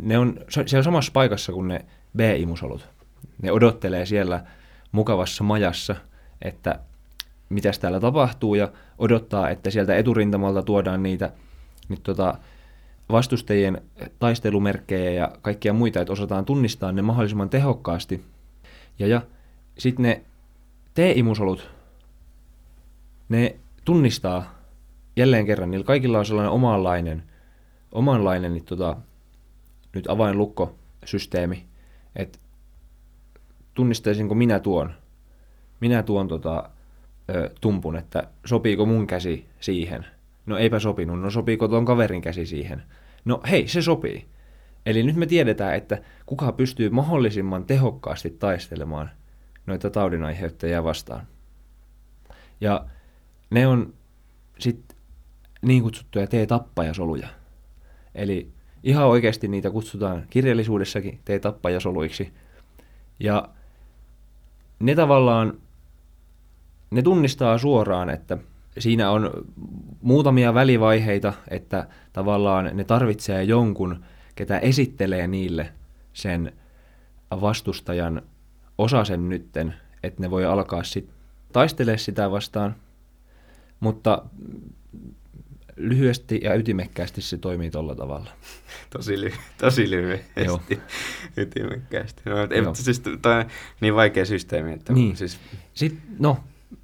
ne on siellä samassa paikassa kuin ne B-imusolut. Ne odottelee siellä mukavassa majassa, että mitäs täällä tapahtuu, ja odottaa, että sieltä eturintamalta tuodaan niitä nyt tota vastustajien taistelumerkkejä ja kaikkia muita, että osataan tunnistaa ne mahdollisimman tehokkaasti. Ja, ja sitten ne T-imusolut, ne tunnistaa jälleen kerran, niillä kaikilla on sellainen omanlainen, omanlainen niin tota, nyt avainlukkosysteemi, että tunnistaisinko minä tuon, minä tuon tota, ö, tumpun, että sopiiko mun käsi siihen. No eipä sopinut, no sopiiko tuon kaverin käsi siihen. No hei, se sopii. Eli nyt me tiedetään, että kuka pystyy mahdollisimman tehokkaasti taistelemaan noita taudinaiheuttajia vastaan. Ja ne on sitten niin kutsuttuja T-tappajasoluja. Eli ihan oikeasti niitä kutsutaan kirjallisuudessakin T-tappajasoluiksi. Ja ne tavallaan, ne tunnistaa suoraan, että siinä on muutamia välivaiheita, että tavallaan ne tarvitsee jonkun, ketä esittelee niille sen vastustajan osasen nytten, että ne voi alkaa sitten taistelemaan sitä vastaan. Mutta lyhyesti ja ytimekkäästi se toimii tolla tavalla. Tosi, ly- tosi lyhyesti, Joo. ytimekkäästi. No, ei, mutta siis tämä on niin vaikea systeemi. Että niin. Siis... Sitten, no,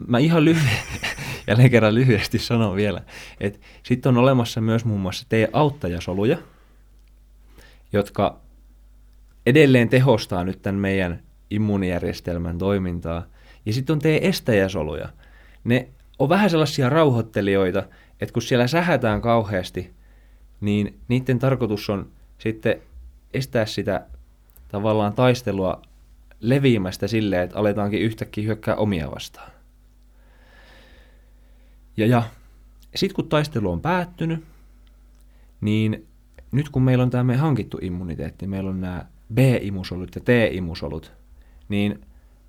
mä ihan lyhyesti, jälleen kerran lyhyesti sanon vielä, että sitten on olemassa myös muun muassa T-auttajasoluja, jotka edelleen tehostaa nyt tämän meidän immuunijärjestelmän toimintaa. Ja sitten on T-estäjäsoluja. Ne on vähän sellaisia rauhoittelijoita, että kun siellä sähätään kauheasti, niin niiden tarkoitus on sitten estää sitä tavallaan taistelua leviämästä silleen, että aletaankin yhtäkkiä hyökkää omia vastaan. Ja, ja sitten kun taistelu on päättynyt, niin nyt kun meillä on tämä meidän hankittu immuniteetti, meillä on nämä B-imusolut ja T-imusolut, niin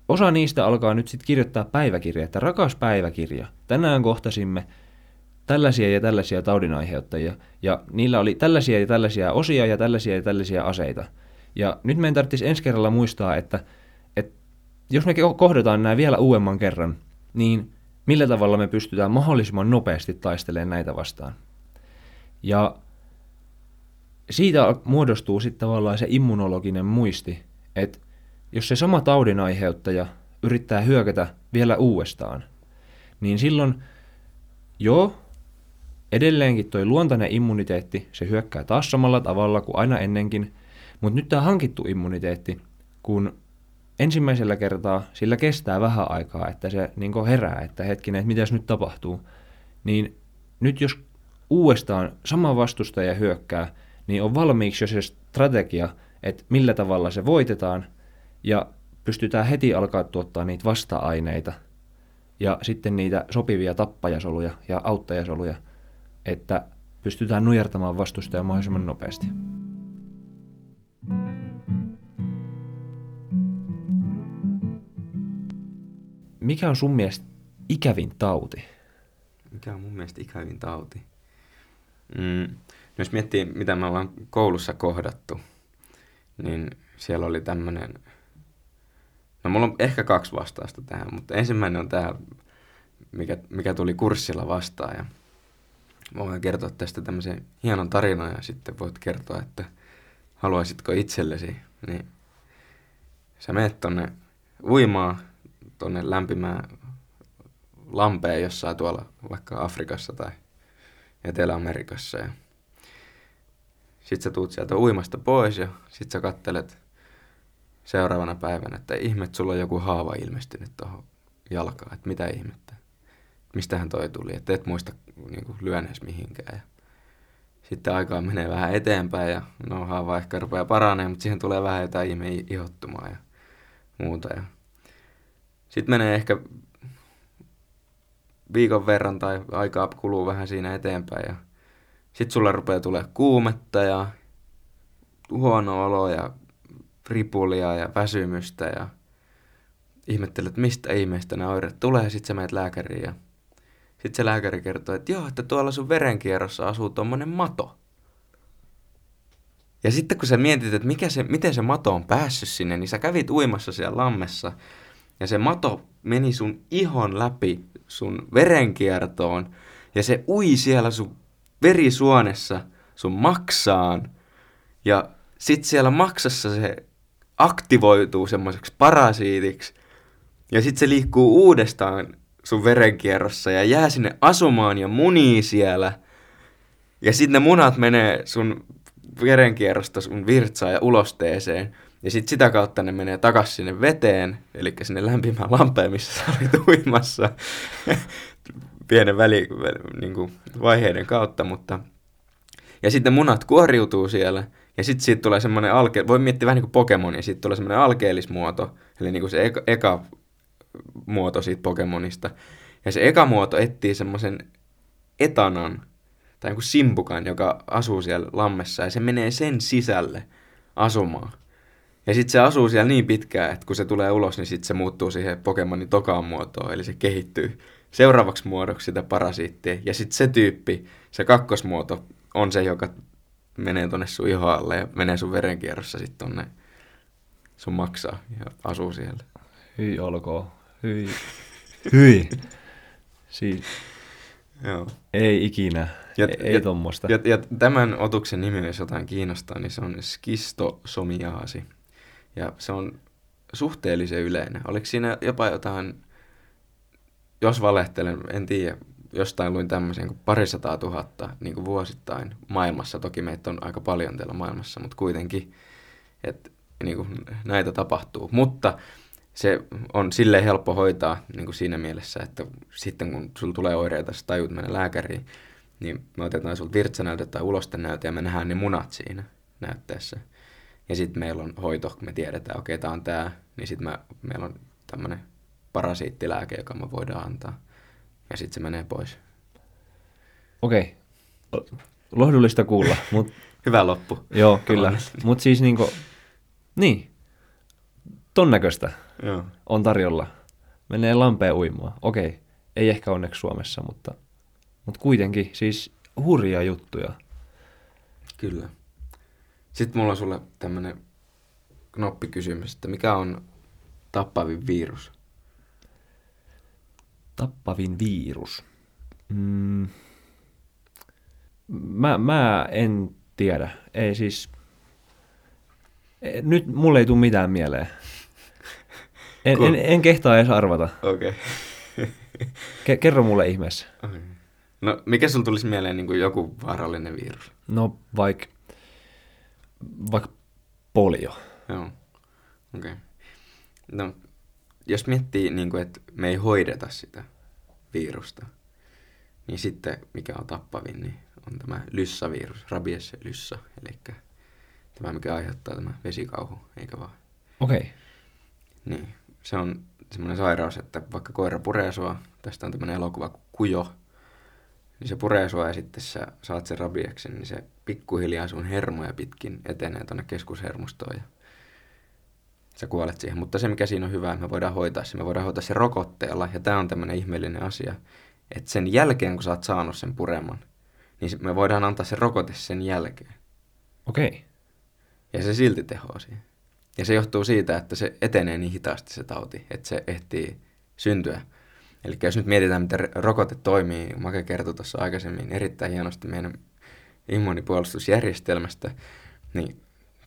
osa niistä alkaa nyt sitten kirjoittaa päiväkirjaa, että rakas päiväkirja, tänään kohtasimme tällaisia ja tällaisia taudinaiheuttajia, ja niillä oli tällaisia ja tällaisia osia ja tällaisia ja tällaisia aseita. Ja nyt meidän tarvitsisi ensi kerralla muistaa, että, että jos me kohdataan nämä vielä uudemman kerran, niin millä tavalla me pystytään mahdollisimman nopeasti taistelemaan näitä vastaan. Ja siitä muodostuu sitten tavallaan se immunologinen muisti, että jos se sama taudinaiheuttaja yrittää hyökätä vielä uudestaan, niin silloin joo, edelleenkin toi luontainen immuniteetti, se hyökkää taas samalla tavalla kuin aina ennenkin, mutta nyt tämä hankittu immuniteetti, kun ensimmäisellä kertaa sillä kestää vähän aikaa, että se niin herää, että hetkinen, että mitäs nyt tapahtuu, niin nyt jos uudestaan sama vastustaja hyökkää, niin on valmiiksi jo se strategia, että millä tavalla se voitetaan, ja pystytään heti alkaa tuottaa niitä vasta-aineita, ja sitten niitä sopivia tappajasoluja ja auttajasoluja, että pystytään nujertamaan vastustajaa mahdollisimman nopeasti. Mikä on sun mielestä ikävin tauti? Mikä on mun mielestä ikävin tauti? Mm, jos miettii, mitä me ollaan koulussa kohdattu, niin siellä oli tämmöinen... No mulla on ehkä kaksi vastausta tähän, mutta ensimmäinen on tämä, mikä, mikä tuli kurssilla vastaan. Ja mä voin kertoa tästä tämmöisen hienon tarinan ja sitten voit kertoa, että haluaisitko itsellesi. Niin sä menet tonne uimaan, tonne lämpimään lampeen jossain tuolla vaikka Afrikassa tai Etelä-Amerikassa. Ja sit sä tuut sieltä uimasta pois ja sit sä kattelet seuraavana päivänä, että ihme, että sulla on joku haava ilmestynyt tuohon jalkaan, että mitä ihmettä, mistähän toi tuli, että et muista niin lyönees mihinkään. Ja sitten aikaa menee vähän eteenpäin ja no haava ehkä rupeaa paranemaan, mutta siihen tulee vähän jotain ihme ihottumaa ja muuta. Ja sitten menee ehkä viikon verran tai aikaa kuluu vähän siinä eteenpäin ja sitten sulla rupeaa tulemaan kuumetta ja huono olo ja ripulia ja väsymystä ja ihmettelet, mistä ihmeestä nämä oireet tulee, ja sit sä menet lääkäriin ja sit se lääkäri kertoo, että joo, että tuolla sun verenkierrossa asuu tommonen mato. Ja sitten kun sä mietit, että mikä se, miten se mato on päässyt sinne, niin sä kävit uimassa siellä lammessa ja se mato meni sun ihon läpi sun verenkiertoon ja se ui siellä sun verisuonessa sun maksaan ja sitten siellä maksassa se aktivoituu semmoiseksi parasiitiksi ja sitten se liikkuu uudestaan sun verenkierrossa ja jää sinne asumaan ja munii siellä. Ja sitten ne munat menee sun verenkierrosta sun virtsaan ja ulosteeseen ja sitten sitä kautta ne menee takaisin sinne veteen, eli sinne lämpimään lampeen, missä sä olit uimassa pienen väli, niin kuin vaiheiden kautta. Mutta... Ja sitten munat kuoriutuu siellä. Ja sitten siitä tulee semmoinen alke... Voi miettiä vähän niin kuin Pokemonia. Siitä tulee semmoinen alkeellismuoto. Eli niin kuin se eka, eka muoto siitä Pokemonista. Ja se eka muoto etsii semmoisen etanan tai niin kuin simpukan, joka asuu siellä lammessa. Ja se menee sen sisälle asumaan. Ja sitten se asuu siellä niin pitkään, että kun se tulee ulos, niin sitten se muuttuu siihen Pokemonin tokaan muotoon. Eli se kehittyy seuraavaksi muodoksi sitä parasiittia. Ja sitten se tyyppi, se kakkosmuoto, on se, joka... menee tuonne sun ihoalle ja menee sun verenkierrossa sitten tuonne sun maksaa ja asuu siellä. Hyi olkoon. Hyi. Hyi. Siis. Joo. Ei ikinä. Ja, ei ja, tommoista. Ja, ja tämän otuksen nimi, jos jotain kiinnostaa, niin se on skistosomiaasi. Ja se on suhteellisen yleinen. Oliko siinä jopa jotain, jos valehtelen, en tiedä. Jostain luin tämmöisen kuin parisataa tuhatta niin kuin vuosittain maailmassa. Toki meitä on aika paljon täällä maailmassa, mutta kuitenkin että, niin kuin, näitä tapahtuu. Mutta se on silleen helppo hoitaa niin kuin siinä mielessä, että sitten kun sulla tulee oireita, sä tajut mennä lääkäriin, niin me otetaan sulta virtsanäyte tai ulostenäyte ja me nähdään ne munat siinä näytteessä. Ja sitten meillä on hoito, me tiedetään, okei, okay, tämä on tämä, niin sitten meillä on tämmöinen parasiittilääke, joka me voidaan antaa. Ja sitten se menee pois. Okei. Lohdullista kuulla. Mut... Hyvä loppu. Joo, kyllä. Mutta siis niinku... Niin. Ton näköistä joo. On tarjolla. Menee lampeen uimaan. Okei. Ei ehkä onneksi Suomessa, mutta Mutta kuitenkin siis hurjia juttuja. Kyllä. Sitten mulla on sulle tämmönen knoppikysymys, että mikä on tappavin virus? Tappavin virus? Mm. Mä, mä en tiedä. Ei siis... Nyt mulle ei tule mitään mieleen. En, cool. en, en kehtaa edes arvata. Okei. Okay. Ke- kerro mulle ihmeessä. Okay. No, mikä sun tulisi mieleen niin kuin joku vaarallinen virus? No, vaikka vaik polio. Joo, okei. Okay. No, jos miettii, niin kuin, että me ei hoideta sitä virusta, niin sitten mikä on tappavin, niin on tämä lyssavirus, rabies lyssa, eli tämä, mikä aiheuttaa tämä vesikauhu, eikä vaan. Okei. Okay. Niin, se on semmoinen sairaus, että vaikka koira puree sua, tästä on tämmöinen elokuva Kujo, niin se puree sua ja sitten sä saat sen rabieksen, niin se pikkuhiljaa sun hermoja pitkin etenee tuonne keskushermostoon ja sä kuolet siihen. Mutta se, mikä siinä on hyvä, me voidaan hoitaa se, me voidaan hoitaa se rokotteella, ja tää on tämmöinen ihmeellinen asia, että sen jälkeen, kun sä oot saanut sen pureman, niin me voidaan antaa se rokote sen jälkeen. Okei. Okay. Ja se silti tehoaa siihen. Ja se johtuu siitä, että se etenee niin hitaasti se tauti, että se ehtii syntyä. Eli jos nyt mietitään, miten rokote toimii, Make kertoi tuossa aikaisemmin erittäin hienosti meidän immunipuolustusjärjestelmästä, niin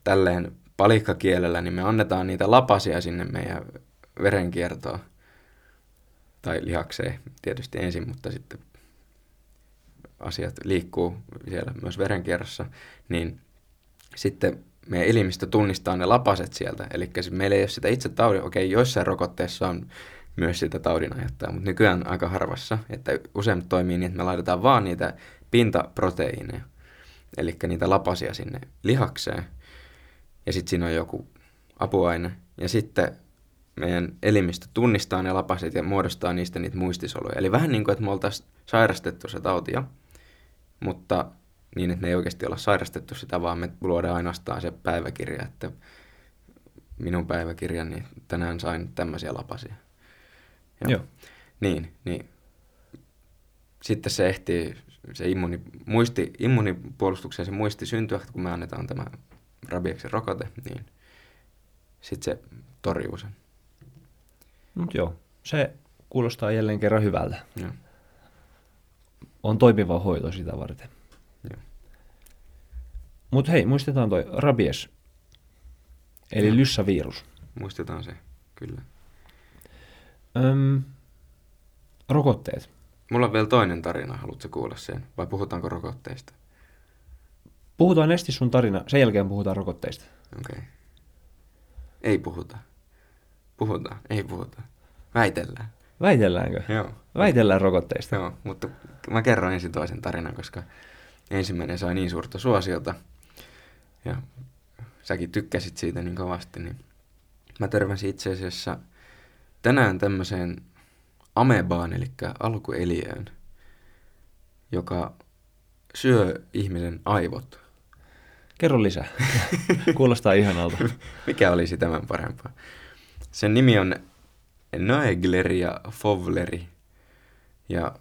tälleen palikkakielellä niin me annetaan niitä lapasia sinne meidän verenkiertoon tai lihakseen tietysti ensin, mutta sitten asiat liikkuu siellä myös verenkierrossa, niin sitten meidän elimistö tunnistaa ne lapaset sieltä, eli meillä ei ole sitä itse taudin, okei, joissain rokotteissa on myös sitä taudin aiheuttaa, mutta nykyään aika harvassa, että useimmat toimii niin, että me laitetaan vaan niitä pintaproteiineja, eli niitä lapasia sinne lihakseen, ja sitten siinä on joku apuaine, ja sitten meidän elimistö tunnistaa ne lapaset ja muodostaa niistä niitä muistisoluja. Eli vähän niin kuin, että me oltaisiin sairastettu se tautia, mutta niin, että me ei oikeasti olla sairastettu sitä, vaan me luodaan ainoastaan se päiväkirja, että minun päiväkirjani, niin tänään sain tämmöisiä lapasia. Joo. Joo. Niin, niin. Sitten se ehtii se immuni, muisti, immunipuolustukseen se muisti syntyä, kun me annetaan tämä rabieksen rokote, niin sitten se torjuu sen. Mut joo, se kuulostaa jälleen kerran hyvältä. Joo. On toimiva hoito sitä varten. Joo. Mut hei, muistetaan toi rabies, eli joo, lyssavirus. Muistetaan se, kyllä. Öm, rokotteet. Mulla on vielä toinen tarina, haluatko kuulla sen? Vai puhutaanko rokotteista? Puhutaan esti sun tarina, sen jälkeen puhutaan rokotteista. Okei. Okay. Ei puhuta. Puhutaan, ei puhuta. Väitellään. Väitelläänkö? Joo. Väitellään rokotteista. Joo, mutta mä kerron ensin toisen tarinan, koska ensimmäinen sai niin suurta suosiota. Ja säkin tykkäsit siitä niin kovasti, niin mä törmäsin itse asiassa tänään tämmöiseen amebaan, eli alkueliöön, joka syö ihmisen aivot. Kerro lisää. Kuulostaa ihanalta. Mikä olisi tämän parempaa? Sen nimi on Naegleria fowleri. Ja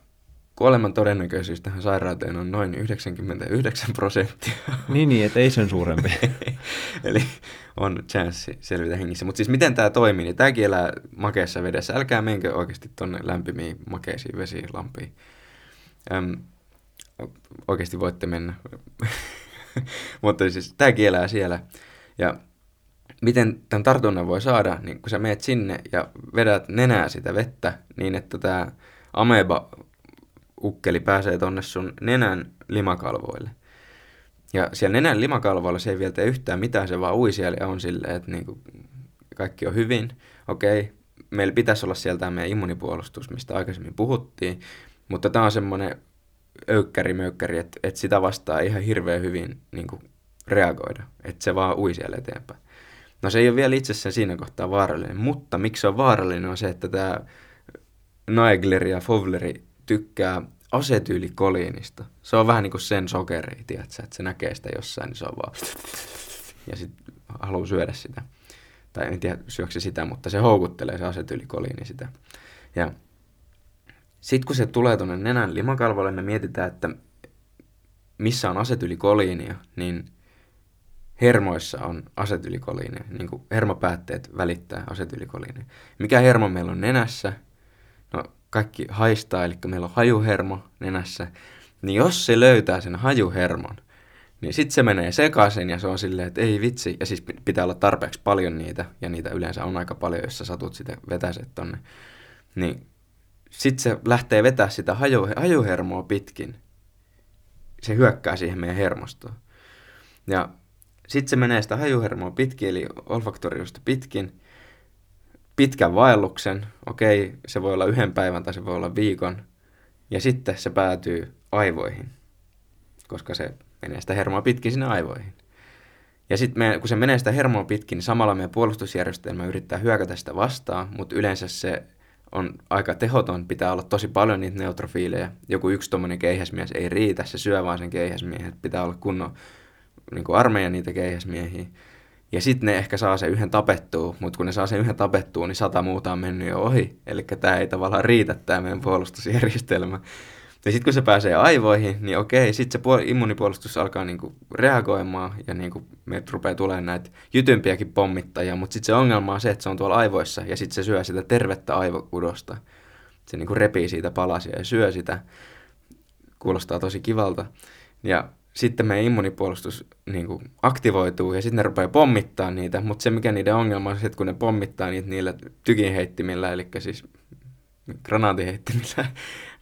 kuoleman todennäköisyys tähän sairauteen on noin yhdeksänkymmentäyhdeksän prosenttia. Niin, niin, et ei sen suurempi. Eli on chanssi selvitä hengissä. Mutta siis miten tämä toimii, niin tämäkin elää makeassa vedessä. Älkää menkö oikeasti tuonne lämpimiin makeisiin vesilampiin. Öm, oikeasti voitte mennä. Mutta siis tämäkin elää siellä. Ja miten tämän tartunnan voi saada, niin kun sä meet sinne ja vedät nenää sitä vettä, niin että tämä ameba ukkeli pääsee tonne sun nenän limakalvoille. Ja siellä nenän limakalvoilla se ei vielä tee yhtään mitään, se vaan ui siellä ja on silleen, että niinku kaikki on hyvin. Okei, meillä pitäisi olla sieltä meidän immunipuolustus, mistä aikaisemmin puhuttiin, mutta tämä on semmoinen öykkäri-möykkäri, että et sitä vastaa ihan hirveän hyvin niinku reagoida, että se vaan ui siellä eteenpäin. No se ei ole vielä itsessään siinä kohtaa vaarallinen, mutta miksi se on vaarallinen on se, että tämä Naegleri ja Fowleri tykkää asetyylikoliinista. Se on vähän niin kuin sen sokeri, tiedätkö, että se näkee sitä jossain, niin se on vaan ja sitten haluaa syödä sitä. Tai en tiedä, syöksä sitä, mutta se houkuttelee se asetyylikoliini sitä. Ja Sitten kun se tulee tuonne nenän limakalvolle, me mietitään, että missä on asetylikoliinia, niin hermoissa on asetylikoliinia. Niin kuin hermopäätteet välittää asetylikoliinia. Mikä hermo meillä on nenässä? No, kaikki haistaa, eli meillä on hajuhermo nenässä. Niin jos se löytää sen hajuhermon, niin sitten se menee sekaisin ja se on silleen, että ei vitsi. Ja siis pitää olla tarpeeksi paljon niitä, ja niitä yleensä on aika paljon, jos sä satut sitä vetäset tonne. Niin sitten se lähtee vetää sitä haju, hajuhermoa pitkin. Se hyökkää siihen meidän hermostoon. Ja sitten se menee sitä hajuhermoa pitkin, eli olfaktoriusta pitkin, pitkän vaelluksen. Okei, se voi olla yhden päivän tai se voi olla viikon. Ja sitten se päätyy aivoihin, koska se menee sitä hermoa pitkin sinne aivoihin. Ja sitten kun se menee sitä hermoa pitkin, niin samalla meidän puolustusjärjestelmä yrittää hyökätä sitä vastaan, mutta yleensä se on aika tehoton, pitää olla tosi paljon niitä neutrofiileja. Joku yksi tommoinen keihäsmies ei riitä, se syö vaan sen keihäsmiehen, pitää olla kunnon niin kuin armeija niitä keihäsmiehiä. Ja sitten ne ehkä saa sen yhden tapettua, mutta kun ne saa sen yhden tapettua, niin sata muuta on mennyt jo ohi. Eli tämä ei tavallaan riitä, tämä meidän puolustusjärjestelmä. Ja sitten kun se pääsee aivoihin, niin okei, sitten se puol- immunipuolustus alkaa niinku reagoimaan ja niinku meiltä rupeaa tulemaan näitä jytympiäkin pommittajia, mutta sitten se ongelma on se, että se on tuolla aivoissa ja sitten se syö sitä tervettä aivokudosta. Se niinku repii siitä palasia ja syö sitä. Kuulostaa tosi kivalta. Ja sitten meidän immunipuolustus niinku aktivoituu ja sitten ne rupeaa pommittaa niitä, mutta se mikä niiden ongelma on se, että kun ne pommittaa niitä niillä tykinheittimillä, eli siis granaatiheittimillä,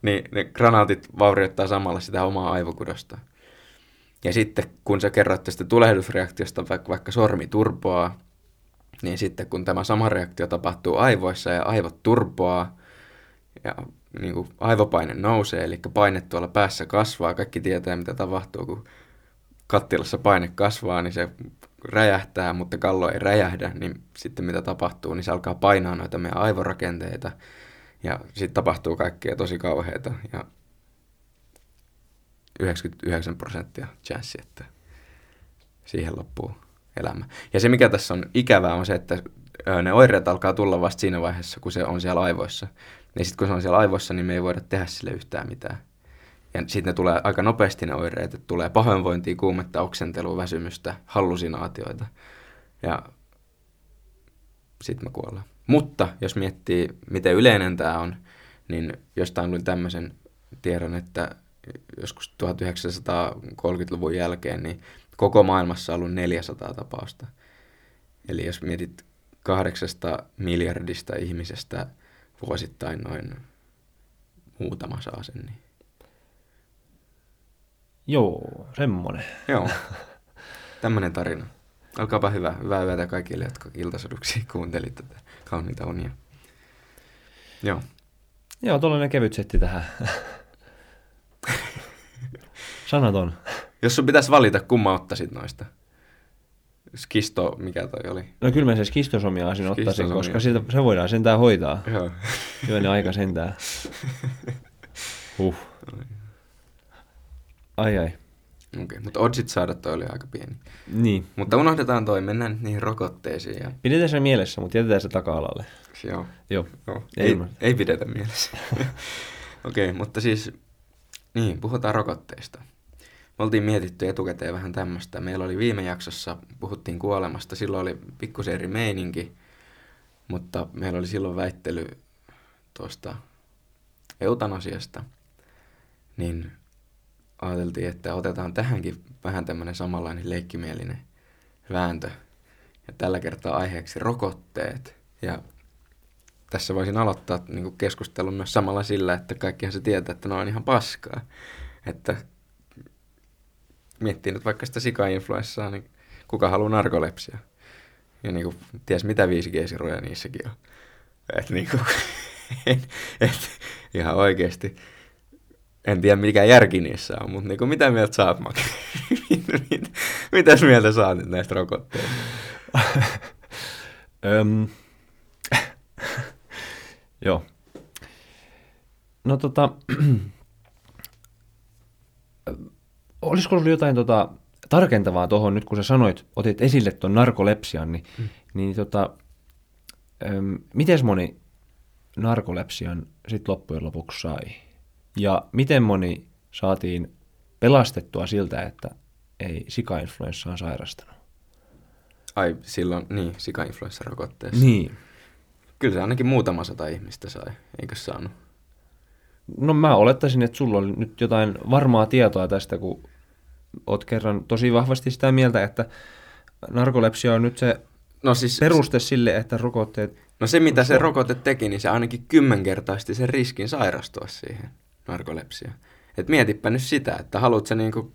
niin ne granaatit vaurioittaa samalla sitä omaa aivokudosta. Ja sitten kun sä kerroit tästä tulehdusreaktiosta vaikka, vaikka sormi turpoaa, niin sitten kun tämä sama reaktio tapahtuu aivoissa ja aivot turpoaa ja niin kuin aivopaine nousee, eli paine tuolla päässä kasvaa, kaikki tietää mitä tapahtuu, kun kattilassa paine kasvaa, niin se räjähtää, mutta kallo ei räjähdä, niin sitten mitä tapahtuu, niin se alkaa painaa noita meidän aivorakenteita. Ja sitten tapahtuu kaikkea tosi kauheita ja yhdeksänkymmentäyhdeksän prosenttia chanssi, että siihen loppuu elämä. Ja se mikä tässä on ikävää on se, että ne oireet alkaa tulla vasta siinä vaiheessa, kun se on siellä aivoissa. Ja sitten kun se on siellä aivoissa, niin me ei voida tehdä sille yhtään mitään. Ja sitten ne tulee aika nopeasti ne oireet, että tulee pahoinvointia, kuumetta, oksentelua, väsymystä, hallusinaatioita ja sitten me kuollaan. Mutta jos miettii, miten yleinen tämä on, niin jostain luin tämmöisen tiedon, että joskus tuhatyhdeksänsataakolmekymmentäluvun jälkeen niin koko maailmassa on ollut neljäsataa tapausta. Eli jos mietit kahdeksasta miljardista ihmisestä vuosittain noin muutama saa sen. Niin... Joo, semmoinen. Joo, tämmöinen tarina. Olkaapa hyvä. Hyvää yötä kaikille, jotka iltasoduksi kuuntelivat tätä kauniita unia. Joo. Joo, tuollainen kevyt setti tähän. Sanaton. Jos sun pitäisi valita, kumma ottaisit noista. Skisto, mikä toi oli? No kyllä mä sen skistosomiaasin ottaisin, koska siltä, se voidaan sentään hoitaa. Joo. Kyllä ne aika sentään. Huh. Ai ai. Okei, okay, mutta oddsit saada toi oli aika pieni. Niin. Mutta unohdetaan toi, mennään niihin rokotteisiin. Ja... Pidetään se mielessä, mutta jätetään se taka-alalle. Joo. Joo. Joo. Ei, ei pidetä mielessä. Okei, okay, mutta siis, niin, puhutaan rokotteista. Me oltiin mietitty etukäteen vähän tämmöistä. Meillä oli viime jaksossa, puhuttiin kuolemasta, silloin oli pikkusen eri meininki, mutta meillä oli silloin väittely tuosta eutanasiasta, niin... Ajateltiin, että otetaan tähänkin vähän tämmöinen samanlainen leikkimielinen vääntö. Ja tällä kertaa aiheeksi rokotteet. Ja tässä voisin aloittaa niin kuin keskustelun myös samalla sillä, että kaikkihan se tietää, että ne on ihan paskaa. Että miettii nyt vaikka sitä sikainfluenssaa, niin kuka haluaa narkolepsia? Ja niin kuin ties mitä viisi G -siruja niissäkin on. Että niin kuin, et, ihan oikeasti... En tiedä, mikä järki niissä on, mutta niin mitä mieltä saat, Maki? Mitäs mieltä saat nyt näistä rokotteista? Öm. Joo. No tota... Olisiko sinulla jotain tota, tarkentavaa tuohon nyt, kun sä sanoit, otit esille tuon narkolepsian, niin, mm. niin tota... Öm, mites moni narkolepsian sitten loppujen lopuksi sai? Ja miten moni saatiin pelastettua siltä, että ei sikainfluenssaan sairastanut? Ai silloin, niin, sikainfluenssarokotteessa. Niin. Kyllä se ainakin muutama sata ihmistä sai, eikö saanut? No mä olettaisin, että sulla on nyt jotain varmaa tietoa tästä, kun oot kerran tosi vahvasti sitä mieltä, että narkolepsia on nyt se no siis, peruste sille, että rokotteet... No se, mitä se rokote teki, niin se ainakin kymmenkertaisesti sen riskin sairastua siihen narkolepsiaan. Et mietipä nyt sitä, että haluat sä niinku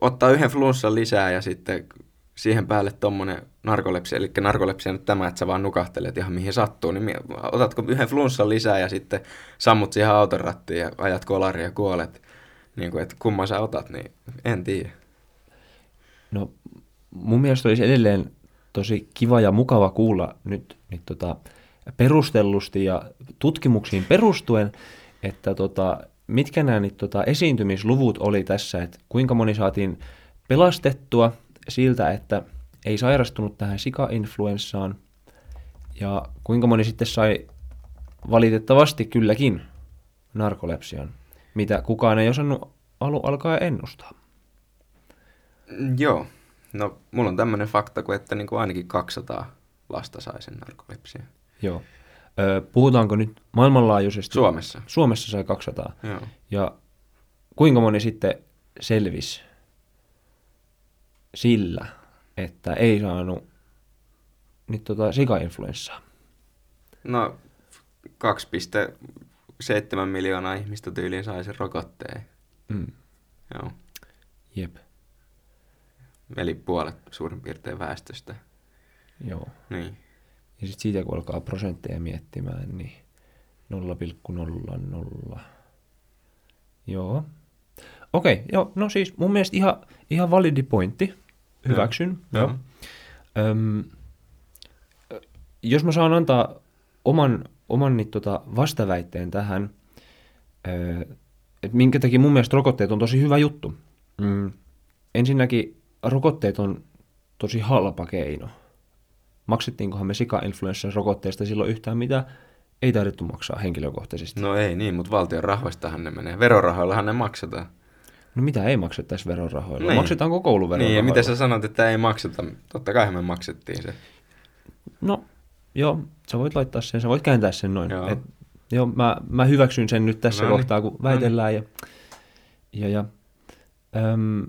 ottaa yhden flunssan lisää ja sitten siihen päälle tommonen narkolepsia, eli narkolepsia nyt tämä, että sä vaan nukahtelet ihan mihin sattuu, niin otatko yhden flunssan lisää ja sitten sammut siihen autorattiin ja ajat kolaria ja kuolet, niin kuin, että kumman sä otat, niin en tiedä. No mun mielestä olisi edelleen tosi kiva ja mukava kuulla nyt, nyt tota, perustellusti ja tutkimuksiin perustuen, että tota, mitkä nämä nyt, tota, esiintymisluvut oli tässä, että kuinka moni saatiin pelastettua siltä, että ei sairastunut tähän sikainfluenssaan ja kuinka moni sitten sai valitettavasti kylläkin narkolepsian, mitä kukaan ei osannut alun alkaa ennustaa. Joo, no mulla on tämmöinen fakta kuin, että niin kuin ainakin kaksisataa lasta sai sen narkolepsian. Joo, öö, puhutaanko nyt maailmanlaajuisesti? Suomessa. Suomessa sai kaksisataa. Joo. Ja kuinka moni sitten selvisi sillä, että ei saanut nyt tota sikainfluenssaa? No kaksi pilkku seitsemän miljoonaa ihmistä tyyliin sai sen rokotteen. Mm. Joo. Jep. Eli puolet suurin piirtein väestöstä. Joo. Niin. Ja sitten siitä kun alkaa prosentteja miettimään, niin nolla pilkku nolla nolla. Joo. Okei, okay, joo, no siis mun mielestä ihan, ihan validi pointti. Hyväksyn. Ja, joo. Öm, jos mä saan antaa oman, oman niin, tota, vastaväitteen tähän, että minkä takia mun mielestä rokotteet on tosi hyvä juttu. Mm. Ensinnäkin rokotteet on tosi halpa keino. Maksettiinkohan me sika-influenssan rokotteesta silloin yhtään mitä? Ei tarvittu maksaa henkilökohtaisesti. No ei niin, mutta valtion rahoistahan ne menee. Verorahoillahan ne maksetaan. No mitä ei maksettaisi verorahoilla? Niin. Maksetaanko kouluverorahoilla? Niin, ja mitä sä sanot, että ei makseta? Totta kai me maksettiin se. No, joo, sä voit laittaa sen, sä voit kääntää sen noin. Joo, Et, joo mä, mä hyväksyn sen nyt tässä Noniin. kohtaa, kun väitellään. Ja, ja, ja, äm,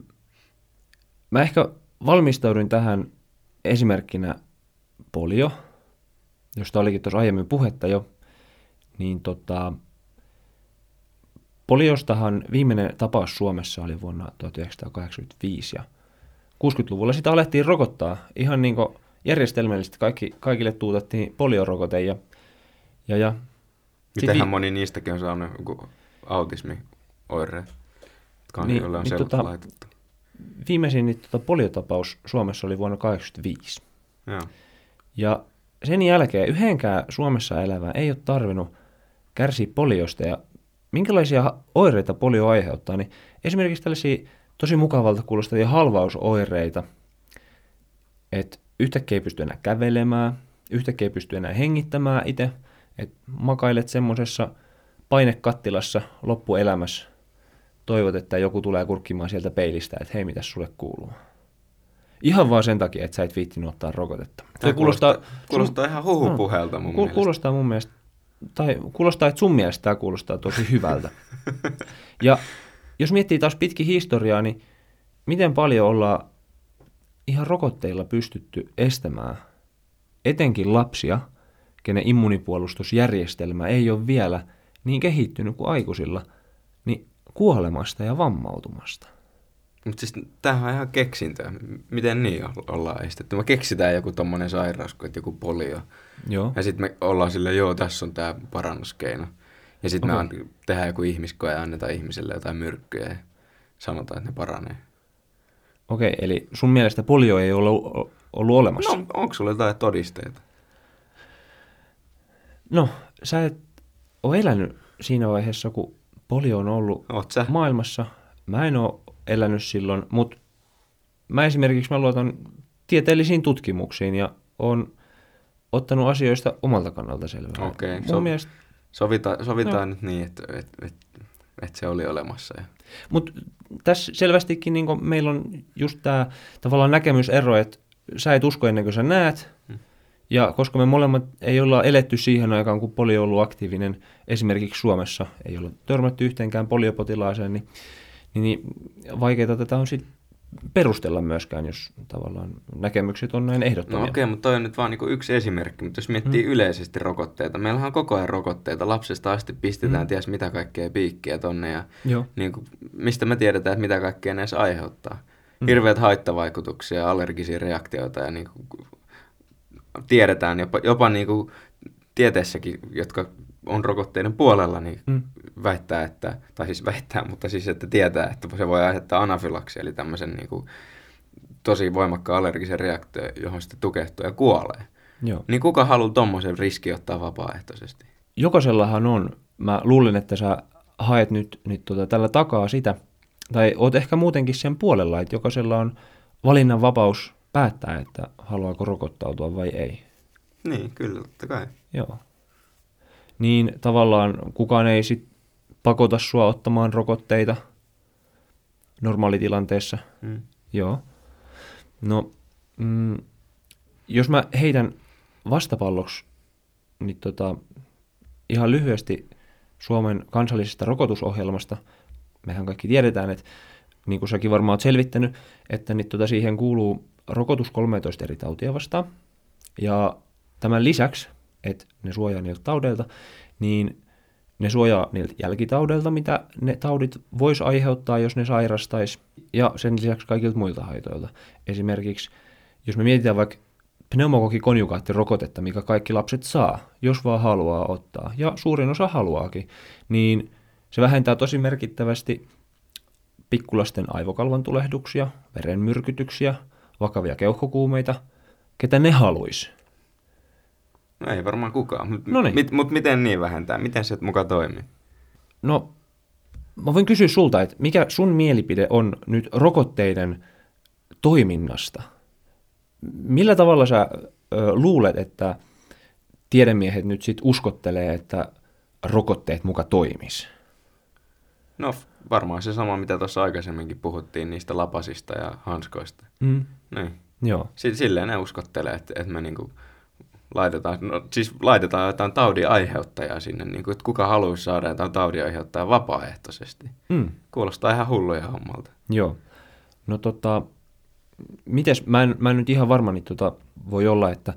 mä ehkä valmistaudun tähän esimerkkinä polio, josta olikin tuossa aiemmin puhetta jo, niin tota... Poliostahan viimeinen tapaus Suomessa oli vuonna tuhatyhdeksänsataakahdeksankymmentäviisi ja kuusikymmentäluvulla sitä alettiin rokottaa. Ihan niin kuin järjestelmällisesti kaikki, kaikille tuutettiin poliorokote. Ja, ja, ja. Mitenhän vi- moni niistäkin on saanut autismioireet, jotka on niin, joilla on sellaiset tota, laitettu? Viimeisin niin tota poliotapaus Suomessa oli vuonna tuhatyhdeksänsataakahdeksankymmentäviisi. Ja. ja sen jälkeen yhdenkään Suomessa elävää ei ole tarvinnut kärsiä poliosta ja minkälaisia oireita polio aiheuttaa, niin esimerkiksi tällaisia tosi mukavalta kuulostavia halvausoireita, että yhtäkkiä ei pysty enää kävelemään, yhtäkkiä ei pysty enää hengittämään itse, että makailet semmoisessa painekattilassa loppuelämässä, toivot, että joku tulee kurkkimaan sieltä peilistä, että hei, mitäs sulle kuuluu. Ihan vaan sen takia, että sä et viittinyt ottaa rokotetta. Tämä kuulostaa, kuulostaa, kuulostaa ihan huhupuheelta mun ku, mielestä. Kuulostaa mun mielestä. Tai kuulostaa, että sun mielestä tämä kuulostaa tosi hyvältä. Ja jos miettii taas pitkin historiaa, niin miten paljon ollaan ihan rokotteilla pystytty estämään etenkin lapsia, kenen immunipuolustusjärjestelmä ei ole vielä niin kehittynyt kuin aikuisilla, niin kuolemasta ja vammautumasta. Mutta siis tämähän on ihan keksintöä. Miten niin ollaan estetty? Me keksitään joku tommonen sairaus kuin joku polio. Joo. Ja sitten me ollaan silleen, joo, tässä on tämä parannuskeino. Ja sitten okay. me tehdään joku ihmiskoe ja annetaan ihmiselle jotain myrkkyjä ja sanotaan, että ne paranee. Okei, okay, eli sun mielestä polio ei ole ollut, ollut olemassa? No, onko sulla jotain todisteita? No, sä et ole elänyt siinä vaiheessa, kun polio on ollut maailmassa. Mä en ole elänyt silloin, mutta mä esimerkiksi mä luotan tieteellisiin tutkimuksiin ja on ottanut asioista omalta kannalta selvää. Okei, okay, mun se on, mielestä Sovita, sovitaan no. nyt niin, että et, et, et se oli olemassa. Mutta tässä selvästikin niin meillä on just tämä tavallaan näkemysero, että sä et usko ennen kuin sä näet. Hmm. Ja koska me molemmat ei olla eletty siihen aikaan, kun polio on ollut aktiivinen, esimerkiksi Suomessa ei olla törmätty yhteenkään poliopotilaaseen, niin, niin vaikeaa tätä on sitten perustella myöskään, jos tavallaan näkemykset on näin ehdottomia. No okei, okay, mutta toi on nyt vaan niinku yksi esimerkki, mutta jos miettii hmm. yleisesti rokotteita, meillähän on koko ajan rokotteita, lapsesta asti pistetään hmm. ties mitä kaikkea piikkiä tonne ja niinku, mistä me tiedetään, että mitä kaikkea ne edes aiheuttaa. Hmm. Hirveät haittavaikutuksia, allergisia reaktioita ja niinku, tiedetään jopa, jopa niinku, tieteessäkin, jotka on rokotteiden puolella, niin mm. väittää, että, tai siis väittää, mutta siis, että tietää, että se voi aiheuttaa anafylaksi, eli tämmöisen niin kuin, tosi voimakkaan allergisen reaktion, johon sitten tukehtuu ja kuolee. Joo. Niin kuka haluaa tommoisen riski ottaa vapaaehtoisesti? Jokaisellahan on. Mä luulen, että sä haet nyt, nyt tota, tällä takaa sitä, tai oot ehkä muutenkin sen puolella, että jokaisella on valinnanvapaus päättää, että haluaako rokottautua vai ei. Niin, kyllä, totta kai. Joo. Niin tavallaan kukaan ei sit pakota sua ottamaan rokotteita normaalitilanteessa. Mm. Joo. No, mm, jos mä heitän vastapalloksi niin tota, ihan lyhyesti Suomen kansallisesta rokotusohjelmasta, mehän kaikki tiedetään, että niin kuin säkin varmaan oot selvittänyt, että niin tota, siihen kuuluu rokotus kolmetoista eri tautia vastaan. Ja tämän lisäksi, että ne suojaa niiltä taudeilta, niin ne suojaa niiltä jälkitaudeilta, mitä ne taudit vois aiheuttaa, jos ne sairastaisi, ja sen lisäksi kaikilta muilta haitoilta. Esimerkiksi, jos me mietitään vaikka pneumokokkikonjugaattirokotetta, mikä kaikki lapset saa, jos vaan haluaa ottaa, ja suurin osa haluaakin, niin se vähentää tosi merkittävästi pikkulasten aivokalvan tulehduksia, verenmyrkytyksiä, vakavia keuhkokuumeita, ketä ne haluaisi. No ei varmaan kukaan, mutta mit, mut miten niin vähentää? Miten se muka toimii? No, mä voin kysyä sulta, että mikä sun mielipide on nyt rokotteiden toiminnasta? Millä tavalla sä ö, luulet, että tiedemiehet nyt sit uskottelee, että rokotteet muka toimis? No varmaan se sama, mitä tuossa aikaisemminkin puhuttiin niistä lapasista ja hanskoista. Mm. Niin. Joo. S- silleen ne uskottelee, että, että me niinku... Laitetaan, no, siis laitetaan jotain taudin aiheuttajaa sinne, niin kuin, että kuka haluaisi saada jotain taudin aiheuttajaa vapaaehtoisesti. Mm. Kuulostaa ihan hulluja hommalta. Joo. No tota, mites, mä en, mä en nyt ihan varma, niin tota, voi olla, että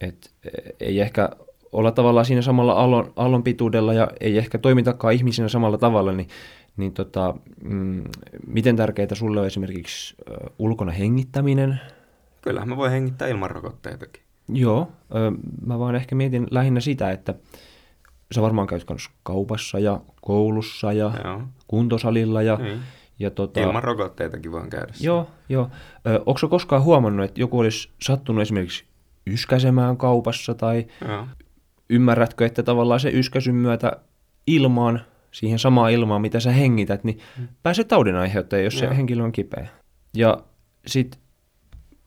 et, ei ehkä olla tavallaan siinä samalla aallon, aallon pituudella ja ei ehkä toimitakaan ihmisinä samalla tavalla, niin, niin tota, mm, miten tärkeää sulle on esimerkiksi ä, ulkona hengittäminen? Kyllähän mä voin hengittää ilman rokotteitakin. Joo, mä vaan ehkä mietin lähinnä sitä, että sä varmaan käyt kaupassa ja koulussa ja joo. kuntosalilla. Ja, niin. ja tota... Ilman rokotteitakin vaan käydä. Joo, joo. Onko sä koskaan huomannut, että joku olisi sattunut esimerkiksi yskäsemään kaupassa tai joo. ymmärrätkö, että tavallaan se yskäsyn myötä ilmaan, siihen samaan ilmaan, mitä sä hengität, niin hmm. pääsee taudinaiheuttaja, jos joo. se henkilö on kipeä. Ja sitten...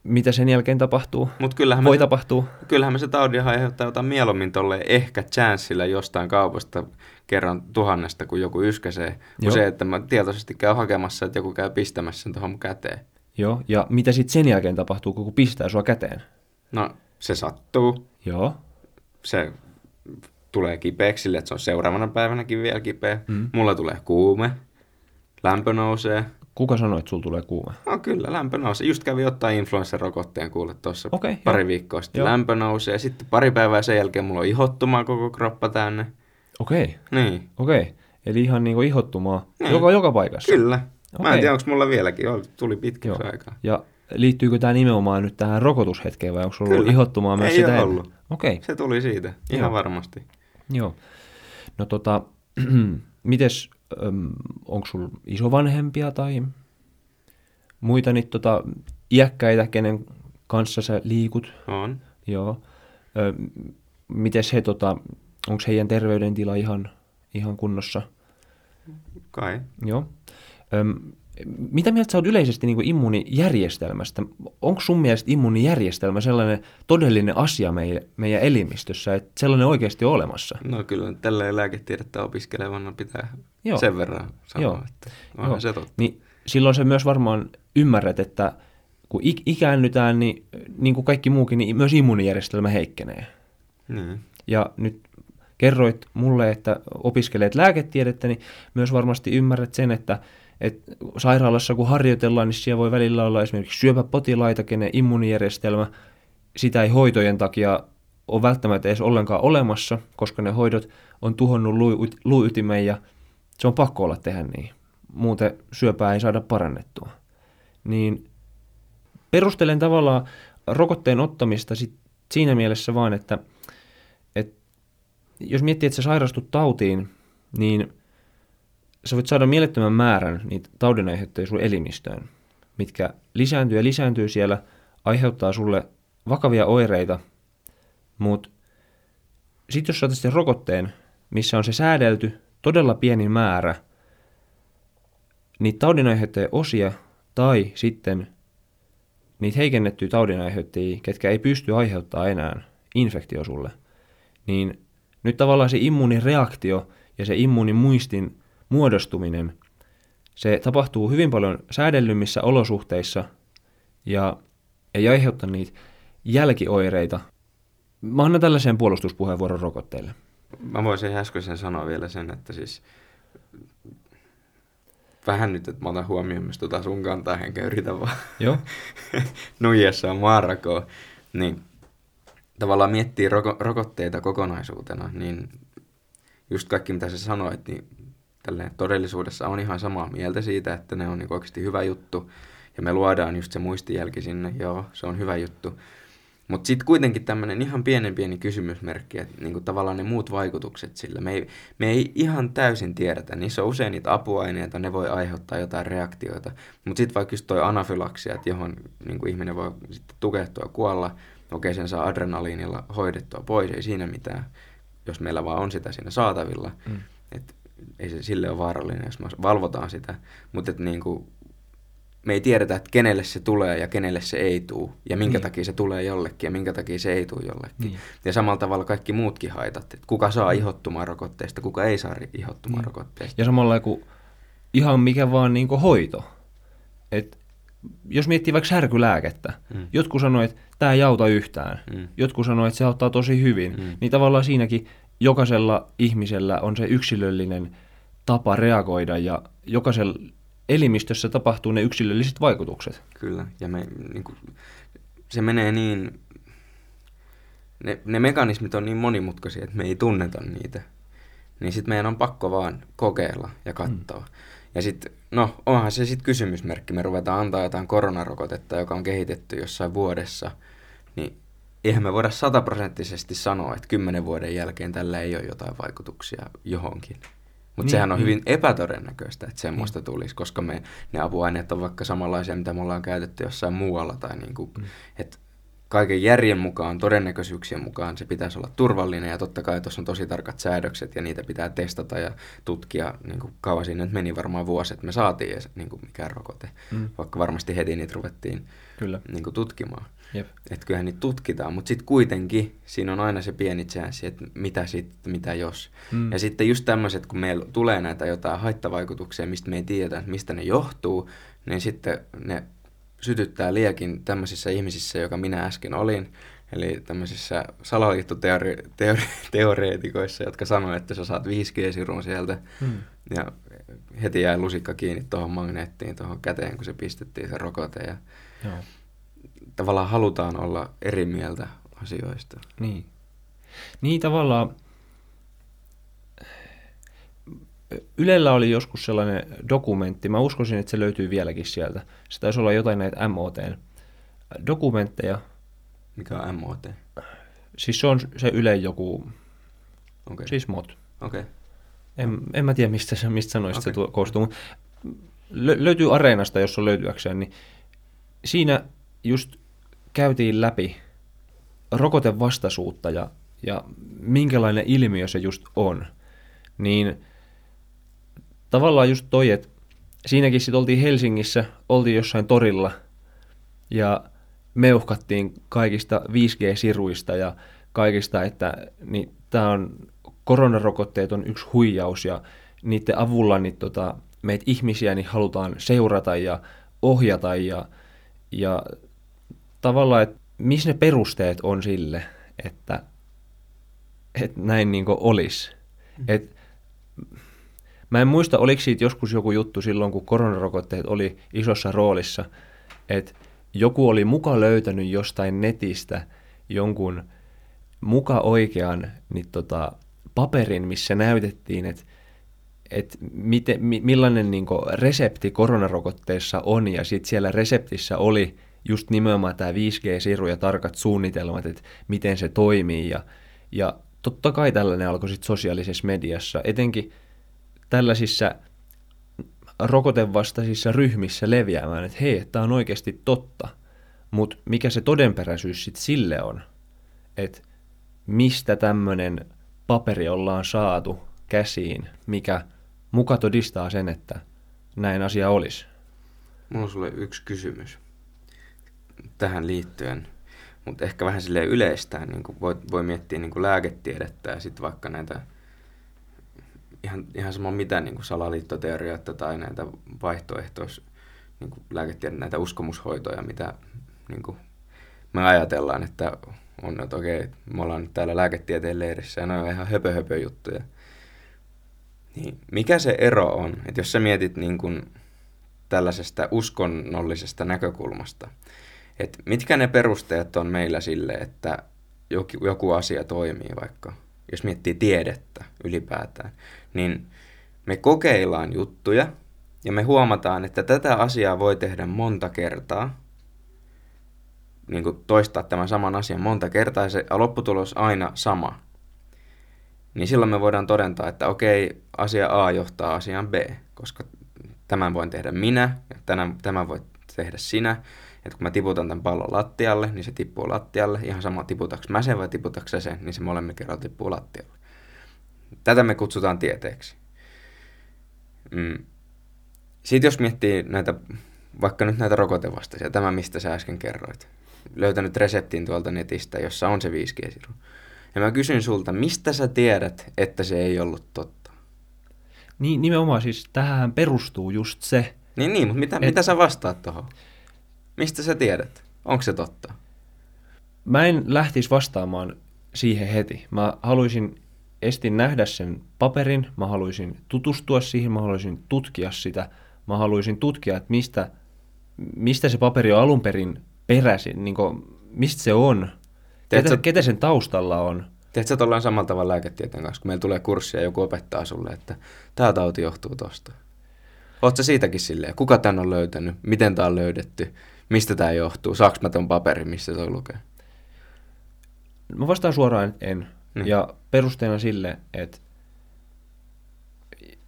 Mitä sen jälkeen tapahtuu? Mut kyllähän Voi se, tapahtuu. Kyllähän me se taudin aiheuttaa jotain mieluummin tolle ehkä chanssilla jostain kaupasta kerran tuhannesta, kun joku yskäsee. Kun se, että mä tietoisesti käyn hakemassa, että joku käy pistämässä sen tuohon mun käteen. Joo, ja mitä sitten sen jälkeen tapahtuu, kun pistää sua käteen? No, se sattuu. Joo. Se tulee kipeäksi sille, että se on seuraavana päivänäkin vielä kipeä. Mm. Mulla tulee kuume, lämpö nousee. Kuka sanoi, että sulla tulee kuume? No kyllä, lämpö nousee. Just kävi ottaa influenssarokotteen kuule tuossa okay, pari joo. viikkoa sitten. Joo. Lämpö nousee. Sitten pari päivää sen jälkeen mulla on ihottumaa koko kroppa tänne. Okei. Okay. Niin. Okei. Okay. Eli ihan niinku ihottumaa niin. joka, joka paikassa? Kyllä. Okay. Mä en tiedä, onko mulla vieläkin. Tuli pitkäksi aikaa. Ja liittyykö tämä nimenomaan nyt tähän rokotushetkeen vai onko sulla ollut ihottumaa myös sitä? Ei ole ollut. Okei. Okay. Se tuli siitä. Ihan joo. varmasti. Joo. No tota, mites... Onko sinulla isovanhempia tai muita niitä tota, iäkkäitä, kenen kanssa sä liikut? On. Joo. Ö, mites he, tota, onko heidän terveydentila ihan, ihan kunnossa? Kai. Joo. Ö, Mitä mieltä sä oot yleisesti niin kuin immuunijärjestelmästä? Onko sun mielestä immuunijärjestelmä sellainen todellinen asia meille, meidän elimistössä, että sellainen oikeasti on olemassa? No kyllä, tällä lääketiedettä opiskelevana pitää Joo. sen verran sanoa, Joo. että onhan se totta. Niin, silloin se myös varmaan ymmärrät, että kun ik- ikäännytään, niin, niin kuin kaikki muukin, niin myös immuunijärjestelmä heikkenee. Niin. Ja nyt kerroit mulle, että opiskelet lääketiedettä, niin myös varmasti ymmärrät sen, että Et sairaalassa kun harjoitellaan, niin siellä voi välillä olla esimerkiksi syöpäpotilaita, kenen immuunijärjestelmä, sitä ei hoitojen takia ole välttämättä edes ollenkaan olemassa, koska ne hoidot on tuhonnut luuytimen ja se on pakko olla tehdä niin. Muuten syöpää ei saada parannettua. Niin perustelen tavallaan rokotteen ottamista sit siinä mielessä vaan, että, että jos miettii, että sä sairastut tautiin, niin sä voit saada mielettömän määrän niitä taudinaiheuttajia sun elimistöön, mitkä lisääntyy ja lisääntyy siellä, aiheuttaa sulle vakavia oireita, mutta sitten jos saatat sen rokotteen, missä on se säädelty todella pieni määrä niitä taudinaiheuttajia osia tai sitten niitä heikennettyjä taudinaiheuttajia, ketkä ei pysty aiheuttamaan enää infektio sulle, niin nyt tavallaan se immuunireaktio ja se immuunimuistin muodostuminen, se tapahtuu hyvin paljon säädellymmissä olosuhteissa ja ei aiheuta niitä jälkioireita. Mä annan tällaisen puolustuspuheenvuoron rokotteille. Mä voisin äskeisen sanoa vielä sen, että siis vähän nyt, että mä otan huomioon myös tota sun kantaa, enkä yritä vaan Joo. nuijessaan maanrakoon. Niin tavallaan miettii roko- rokotteita kokonaisuutena, niin just kaikki mitä sä sanoit, niin tälleen todellisuudessa on ihan samaa mieltä siitä, että ne on niin oikeasti hyvä juttu. Ja me luodaan just se muistijälki sinne, joo, se on hyvä juttu. Mutta sitten kuitenkin tämmöinen ihan pienen pieni kysymysmerkki, että niin tavallaan ne muut vaikutukset sillä. Me ei, me ei ihan täysin tiedetä, niissä on usein niitä apuaineita, ne voi aiheuttaa jotain reaktioita. Mutta sitten vaikka just toi anafylaksia, että johon niin ihminen voi sitten tukehtua ja kuolla, okei sen saa adrenaliinilla hoidettua pois, ei siinä mitään, jos meillä vaan on sitä siinä saatavilla. Mm. Että ei se sille ole vaarallinen, jos me valvotaan sitä, mutta niinku, me ei tiedetä, että kenelle se tulee ja kenelle se ei tule, ja minkä niin. takia se tulee jollekin ja minkä takia se ei tule jollekin. Niin. Ja samalla tavalla kaikki muutkin haitat, että kuka saa ihottumaan rokotteesta, kuka ei saa ihottumaan niin. rokotteesta. Ja samalla kuin ihan mikä vaan niinku hoito. Et jos miettii vaikka särkylääkettä, mm. jotkut sanoo, että tämä ei auta yhtään, mm. jotkut sanoo, että se auttaa tosi hyvin, mm. niin tavallaan siinäkin jokaisella ihmisellä on se yksilöllinen tapa reagoida ja jokaisella elimistössä tapahtuu ne yksilölliset vaikutukset. Kyllä, ja me, niin kuin, se menee niin, ne, ne mekanismit on niin monimutkaisia, että me ei tunneta niitä. Niin sitten meidän on pakko vaan kokeilla ja katsoa. Mm. Ja sitten, no onhan se sitten kysymysmerkki, me ruvetaan antaa jotain koronarokotetta, joka on kehitetty jossain vuodessa, niin eihän me voida sataprosenttisesti sanoa, että kymmenen vuoden jälkeen tällä ei ole jotain vaikutuksia johonkin. Mutta niin, sehän on niin. hyvin epätodennäköistä, että semmoista niin. tulisi, koska me, ne apuaineet on vaikka samanlaisia, mitä me ollaan käytetty jossain muualla. Tai niinku, mm. et kaiken järjen mukaan, todennäköisyyksien mukaan se pitäisi olla turvallinen. Ja totta kai tuossa on tosi tarkat säädökset ja niitä pitää testata ja tutkia. Niinku, kauan siinä nyt meni varmaan vuosi, että me saatiin edes niinku, mikään rokote, mm. vaikka varmasti heti niitä ruvettiin Kyllä. Niinku, tutkimaan. Jep. Että kyllähän niitä tutkitaan, mutta sitten kuitenkin siinä on aina se pieni chanssi, että mitä sitten, mitä jos. Mm. Ja sitten just tämmöiset, kun meillä tulee näitä jotain haittavaikutuksia, mistä me ei tiedetä, mistä ne johtuu, niin sitten ne sytyttää liekin tämmöisissä ihmisissä, joka minä äsken olin, eli tämmöisissä salaliittoteoreetikoissa, jotka sanoo, että sä saat viisi G-sirun sieltä, mm. ja heti jäi lusikka kiinni tuohon magneettiin, tuohon käteen, kun se pistettiin se rokote. Ja Joo. Tavallaan halutaan olla eri mieltä asioista. Niin, niin tavallaan Ylellä oli joskus sellainen dokumentti, mä uskoisin, että se löytyy vieläkin sieltä. Se taisi olla jotain näitä M O T-dokumentteja. Mikä on M O T? Siis se on se Ylen joku, okay. siis M O T. Okay. En, en mä tiedä, mistä, mistä sanoista okay. se tuo, koostuu. Lö, löytyy Areenasta, jos on löytyäkseen, niin siinä just käytiin läpi rokotevastaisuutta ja, ja minkälainen ilmiö se just on, niin tavallaan just toi, että siinäkin sitten oltiin Helsingissä, oltiin jossain torilla ja meuhkattiin kaikista viisi G -siruista ja kaikista, että niin, tää on, koronarokotteet on yksi huijaus ja niiden avulla niin, tota, meitä ihmisiä niin halutaan seurata ja ohjata ja, ja tavallaan, että missä ne perusteet on sille, että, että näin niin kuin olisi. Mm. Et, mä en muista, oliko siitä joskus joku juttu silloin, kun koronarokotteet oli isossa roolissa, että joku oli muka löytänyt jostain netistä jonkun muka oikean niin tota, paperin, missä näytettiin, että et mi, millainen niin kuin resepti koronarokotteessa on, ja sitten siellä reseptissä oli just nimenomaan tämä viisi G -siru ja tarkat suunnitelmat, että miten se toimii. Ja, ja totta kai tällainen alkoi sitten sosiaalisessa mediassa, etenkin tällaisissa rokotevastaisissa ryhmissä leviämään, että hei, tämä on oikeasti totta, mutta mikä se todenperäisyys sitten sille on, että mistä tämmöinen paperi ollaan saatu käsiin, mikä muka todistaa sen, että näin asia olisi. Mulla on sulle yksi kysymys tähän liittyen, mutta ehkä vähän silleen yleistään, niin kuin voi, voi miettiä niin kuin lääketiedettä ja sitten vaikka näitä Ihan, ihan sama mitä niin salaliittoteorioita tai näitä vaihtoehtois niin lääketiedettä, näitä uskomushoitoja, mitä niin kuin, me ajatellaan, että on, että okei, me ollaan nyt täällä lääketieteen leirissä ja ne on ihan höpö, höpö juttuja. Niin, mikä se ero on, että jos sä mietit niin kuin, tällaisesta uskonnollisesta näkökulmasta, että mitkä ne perusteet on meillä sille, että joku, joku asia toimii vaikka? Jos miettii tiedettä ylipäätään, niin me kokeillaan juttuja ja me huomataan, että tätä asiaa voi tehdä monta kertaa, niin kuin toistaa tämän saman asian monta kertaa ja se lopputulos aina sama. Niin silloin me voidaan todentaa, että okei, asia A johtaa asiaan B, koska tämän voin tehdä minä ja tämän voit tehdä sinä. Että kun mä tiputan tämän pallon lattialle, niin se tippuu lattialle. Ihan sama, tiputaks mä sen vai tiputaks se sen, niin se molemmin kerran tippuu lattialle. Tätä me kutsutaan tieteeksi. Mm. Sitten jos miettii näitä, vaikka nyt näitä rokotevastaisia, tämä mistä sä äsken kerroit. Löytänyt reseptin tuolta netistä, jossa on se viisi G -siru. Ja mä kysyn sulta, mistä sä tiedät, että se ei ollut totta? Niin, nimenomaan siis tähän perustuu just se. Niin, niin mutta mitä, et... mitä sä vastaat tuohon? Mistä sä tiedät? Onko se totta? Mä en lähtisi vastaamaan siihen heti. Mä haluaisin ensin nähdä sen paperin, mä haluaisin tutustua siihen, mä haluaisin tutkia sitä, mä haluaisin tutkia, että mistä, mistä se paperi on alun perin peräisin, niin kuin, mistä se on, ketä, sä, ketä sen taustalla on. Teet sä ollaan samalla tavalla lääketieteen kanssa, kun meillä tulee kurssia ja joku opettaa sulle, että tää tauti johtuu tosta. Oot sä siitäkin silleen, kuka tän on löytänyt, miten tää on löydetty? Mistä tämä johtuu? Saanko mä ton paperin, missä se lukee? Mä vastaan suoraan, että en. Mm. Ja perusteena sille, että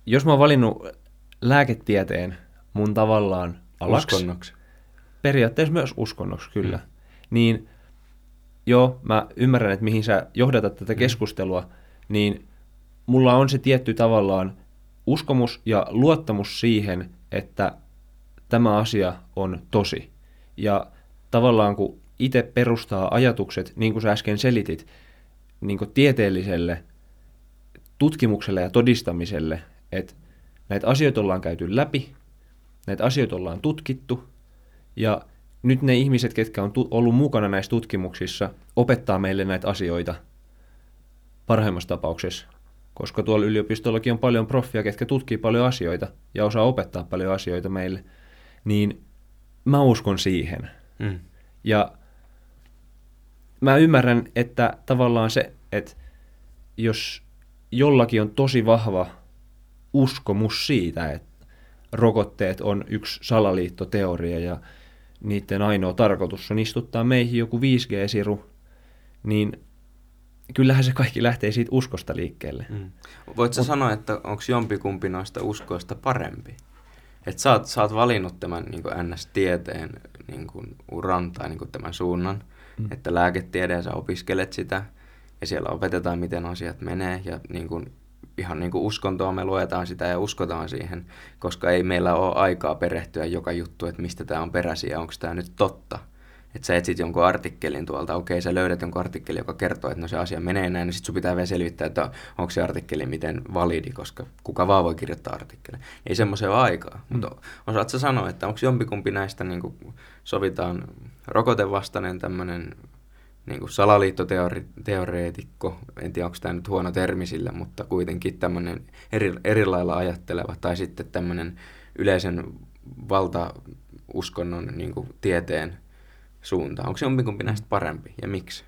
jos mä oon valinnut lääketieteen mun tavallaan alaksi, uskonnoksi. Periaatteessa myös uskonnoksi, kyllä, mm. niin joo, mä ymmärrän, että mihin sä johdatat tätä mm. keskustelua, niin mulla on se tietty tavallaan uskomus ja luottamus siihen, että tämä asia on tosi. Ja tavallaan kun itse perustaa ajatukset, niin kuin sä äsken selitit, niin kuin tieteelliselle tutkimukselle ja todistamiselle, että näitä asioita ollaan käyty läpi, näitä asioita ollaan tutkittu, ja nyt ne ihmiset, ketkä on tu- ollut mukana näissä tutkimuksissa, opettaa meille näitä asioita parhaimmassa tapauksessa, koska tuolla yliopistollakin on paljon proffia, ketkä tutkii paljon asioita ja osaa opettaa paljon asioita meille, niin mä uskon siihen. Mm. Ja mä ymmärrän, että tavallaan se, että jos jollakin on tosi vahva uskomus siitä, että rokotteet on yksi salaliittoteoria ja niiden ainoa tarkoitus on istuttaa meihin joku viisi G -siru, niin kyllähän se kaikki lähtee siitä uskosta liikkeelle. Mm. Voit sä Mut... sanoa, että onko jompikumpi noista uskoista parempi? Että sä, sä oot valinnut tämän niin kuin N S-tieteen niin kuin uran tai niin kuin tämän suunnan, mm. että lääketiede ja sä opiskelet sitä ja siellä opetetaan, miten asiat menee ja niin kuin ihan niin kuin uskontoa, me luetaan sitä ja uskotaan siihen, koska ei meillä ole aikaa perehtyä joka juttu, että mistä tämä on peräsi ja onko tämä nyt totta. Että sä etsit jonkun artikkelin tuolta, okei sä löydät jonkun artikkelin, joka kertoo, että no se asia menee näin, niin sit sun pitää vielä selvittää, että onko se artikkeli miten validi, koska kuka vaan voi kirjoittaa artikkeleja. Ei semmoiseen ole aikaa, mutta mm. osaat sä sanoa, että onko jompikumpi näistä niin kuin sovitaan rokotevastainen tämmöinen niin kuin salaliittoteoreetikko, en tiedä onko tämä nyt huono termi sille, mutta kuitenkin tämmöinen eri, eri lailla ajatteleva tai sitten tämmöinen yleisen valtauskonnon niin kuin tieteen suuntaan. Onko se jompikumpi näistä parempi ja miksi?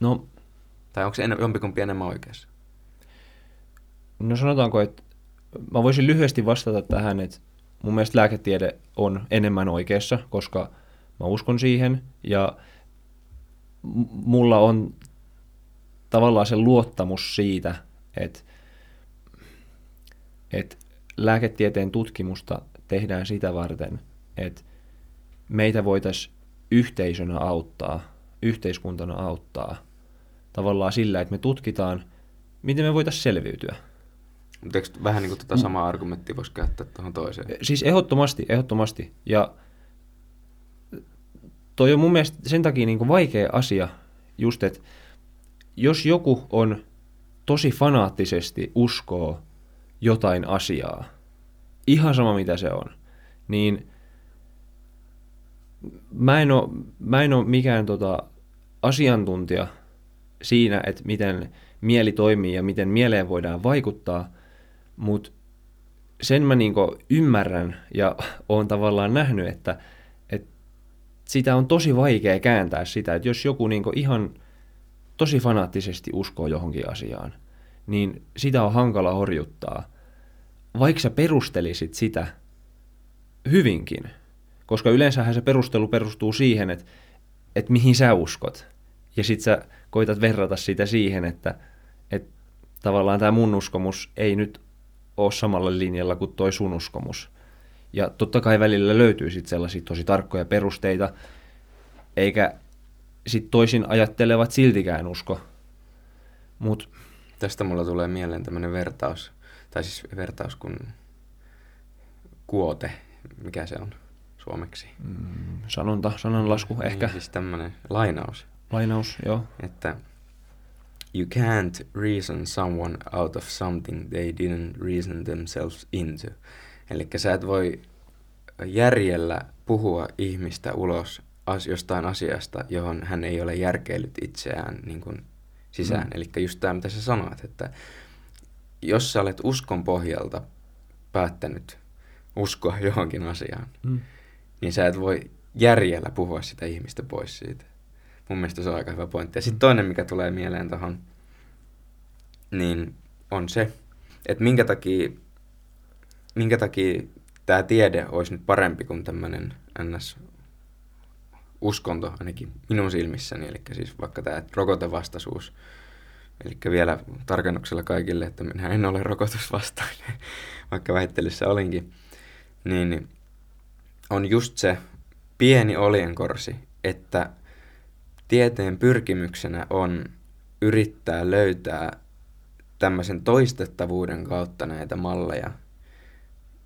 No, tai onko se en, jompikumpi enemmän oikeassa? No sanotaanko, että mä voisin lyhyesti vastata tähän, että mun mielestä lääketiede on enemmän oikeassa, koska mä uskon siihen ja mulla on tavallaan se luottamus siitä, että, että lääketieteen tutkimusta tehdään sitä varten, että meitä voitaisiin yhteisönä auttaa, yhteiskuntana auttaa tavallaan sillä, että me tutkitaan, miten me voitaisiin selviytyä. Mutta eikö vähän niin kuin tätä samaa argumenttia voisi käyttää tuohon toiseen? Siis ehdottomasti, ehdottomasti. Ja toi on mun mielestä sen takia niin kuin vaikea asia just, että jos joku on tosi fanaattisesti uskoo jotain asiaa, ihan sama mitä se on, niin Mä en ole, mä en ole mikään tota asiantuntija siinä, että miten mieli toimii ja miten mieleen voidaan vaikuttaa, mutta sen mä niinku ymmärrän ja oon tavallaan nähnyt, että, että sitä on tosi vaikea kääntää sitä, että jos joku niinku ihan tosi fanaattisesti uskoo johonkin asiaan, niin sitä on hankala horjuttaa, vaikka sä perustelisit sitä hyvinkin. Koska yleensähän se perustelu perustuu siihen, että, että mihin sä uskot. Ja sit sä koitat verrata sitä siihen, että, että tavallaan tämä mun uskomus ei nyt ole samalla linjalla kuin toi sun uskomus. Ja totta kai välillä löytyy sit sellaisia tosi tarkkoja perusteita, eikä sit toisin ajattelevat siltikään usko. Mut tästä mulla tulee mieleen tämmönen vertaus, tai siis vertaus kun kuote, mikä se on? Suomeksi. Mm, sanonta, sananlasku niin, ehkä. Siis tämmöinen lainaus. Lainaus, joo. Että you can't reason someone out of something they didn't reason themselves into. Elikkä sä et voi järjellä puhua ihmistä ulos as, jostain asiasta, johon hän ei ole järkeillyt itseään niin kuin sisään. Mm. Elikkä just tämä, mitä sä sanoit, että jos sä olet uskon pohjalta päättänyt uskoa johonkin asiaan, mm. niin sä et voi järjellä puhua sitä ihmistä pois siitä. Mun mielestä se on aika hyvä pointti. Ja sitten toinen, mikä tulee mieleen tuohon, niin on se, että minkä takia, minkä takia tämä tiede olisi nyt parempi kuin tämmöinen N S-uskonto, ainakin minun silmissäni, eli siis vaikka tämä rokotevastaisuus. Eli vielä tarkennuksella kaikille, että minä en ole rokotusvastainen, vaikka väittelyssä olinkin, niin on just se pieni oljenkorsi, että tieteen pyrkimyksenä on yrittää löytää tämmöisen toistettavuuden kautta näitä malleja,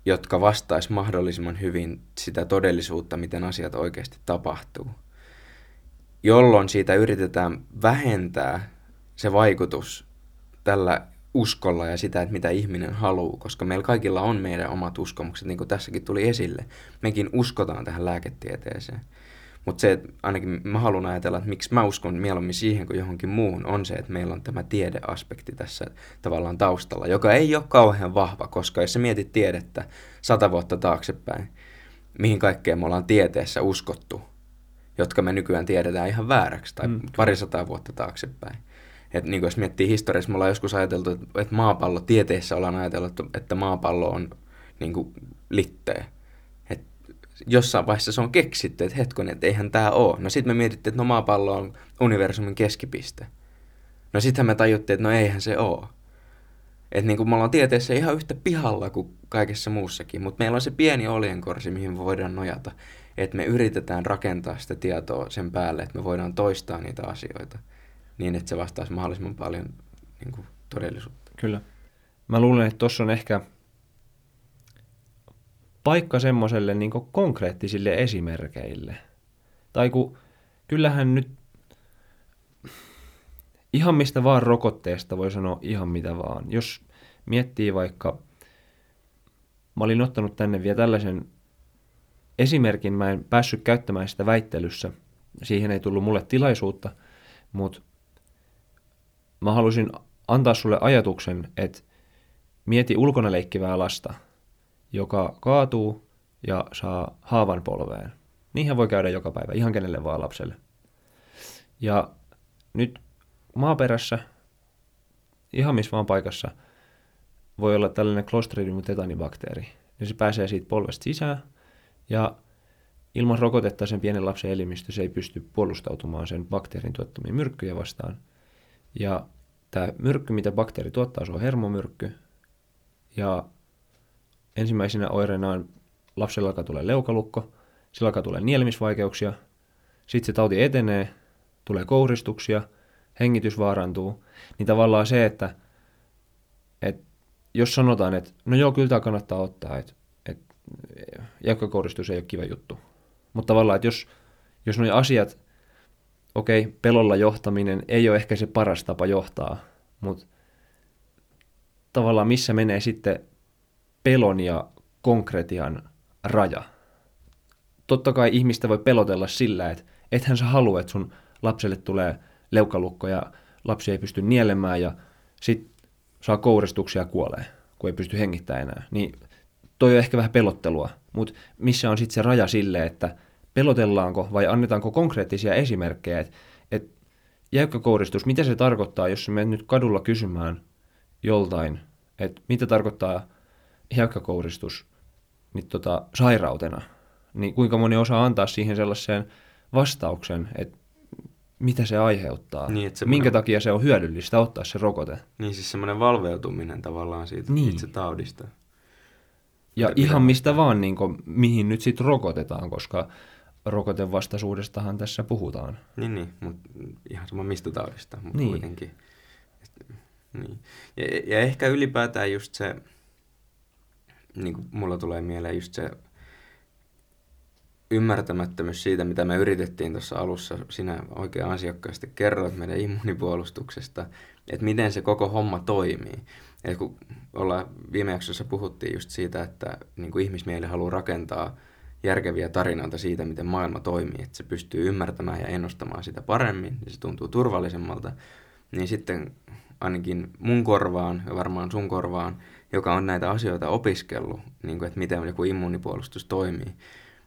jotka vastaisi mahdollisimman hyvin sitä todellisuutta, miten asiat oikeasti tapahtuu. Jolloin siitä yritetään vähentää se vaikutus tällä uskolla ja sitä, että mitä ihminen haluaa, koska meillä kaikilla on meidän omat uskomukset, niin kuin tässäkin tuli esille. Mekin uskotaan tähän lääketieteeseen. Mutta se, että ainakin mä haluan ajatella, että miksi mä uskon mieluummin siihen kuin johonkin muuhun, on se, että meillä on tämä tiedeaspekti tässä tavallaan taustalla, joka ei ole kauhean vahva, koska jos sä mietit tiedettä sata vuotta taaksepäin, mihin kaikkeen me ollaan tieteessä uskottu, jotka me nykyään tiedetään ihan vääräksi tai mm. parisataa vuotta taaksepäin. Et niin jos miettii historiassa, me ollaan joskus ajateltu, että maapallo, tieteessä ollaan ajateltu, että maapallo on niin kuin litteä. Et jossain vaiheessa se on keksitty, että hetkonen, että eihän tämä ole. No sitten me mietittiin, että no maapallo on universumin keskipiste. No sittenhän me tajuttiin, että no eihän se ole. Että niin me ollaan tieteessä ihan yhtä pihalla kuin kaikessa muussakin, mutta meillä on se pieni oljenkorsi, mihin me voidaan nojata. Että me yritetään rakentaa sitä tietoa sen päälle, että me voidaan toistaa niitä asioita. Niin, että se vastaisi mahdollisimman paljon niin kuin, todellisuutta. Kyllä. Mä luulen, että tuossa on ehkä paikka semmoiselle niin kuin konkreettisille esimerkeille. Tai kun kyllähän nyt ihan mistä vaan rokotteesta voi sanoa ihan mitä vaan. Jos miettii vaikka, mä olin ottanut tänne vielä tällaisen esimerkin, mä en päässyt käyttämään sitä väittelyssä, siihen ei tullut mulle tilaisuutta, mutta mä halusin antaa sulle ajatuksen, että mieti ulkona leikkivää lasta, joka kaatuu ja saa haavan polveen. Niinhän voi käydä joka päivä, ihan kenelle vaan lapselle. Ja nyt maaperässä, ihan missä vaan paikassa, voi olla tällainen Clostridium tetanibakteeri. Ja se pääsee siitä polvesta sisään, ja ilman rokotetta sen pienen lapsen elimistö se ei pysty puolustautumaan sen bakteerin tuottamia myrkkyjä vastaan. Ja tämä myrkky, mitä bakteeri tuottaa, se on hermomyrkky. Ja ensimmäisenä oireena on, lapsella alkaa tulee leukalukko, sillä alkaa tulee nielemisvaikeuksia, sitten se tauti etenee, tulee kouristuksia, hengitys vaarantuu. Niin tavallaan se, että, että jos sanotaan, että no joo, kyllä tämä kannattaa ottaa, että, että jäykkäkouristus ei ole kiva juttu. Mutta tavallaan, että jos, jos nuo asiat, okei, okay, pelolla johtaminen ei ole ehkä se paras tapa johtaa, mutta tavallaan missä menee sitten pelon ja konkretian raja. Totta kai ihmistä voi pelotella sillä, että ethän sä halua, että sun lapselle tulee leukalukko ja lapsi ei pysty nielemään ja sit saa kouristuksia ja kuolee, kun ei pysty hengittämään enää. Niin toi on ehkä vähän pelottelua, mutta missä on sitten se raja sille, että pelotellaanko vai annetaanko konkreettisia esimerkkejä, että et jäykkäkouristus, mitä se tarkoittaa, jos sä menet nyt kadulla kysymään joltain, että mitä tarkoittaa jäykkäkouristus niin tota, sairautena, niin kuinka moni osaa antaa siihen sellaiseen vastauksen, että mitä se aiheuttaa, niin, että minkä takia se on hyödyllistä ottaa se rokote. Niin siis semmoinen valveutuminen tavallaan siitä niin. Itse taudista. Ja mitä ihan mistä on? Vaan, niin kuin, mihin nyt sitten rokotetaan, koska rokotevastaisuudestahan tässä puhutaan. Niin, niin mutta ihan sama mistä taudista, mutta niin. Kuitenkin. Niin. Ja, ja ehkä ylipäätään just se, niin kuin mulla tulee mieleen just se ymmärtämättömyys siitä, mitä me yritettiin tuossa alussa sinä oikein ansiokkaasti kerroit meidän immunipuolustuksesta, että miten se koko homma toimii. Et kun ollaan, viime jaksossa puhuttiin just siitä, että niin kuin ihmismieli haluaa rakentaa järkeviä tarinoita siitä, miten maailma toimii, että se pystyy ymmärtämään ja ennustamaan sitä paremmin ja se tuntuu turvallisemmalta, niin sitten ainakin mun korvaan ja varmaan sun korvaan, joka on näitä asioita opiskellut, niin kuin, että miten joku immunipuolustus toimii,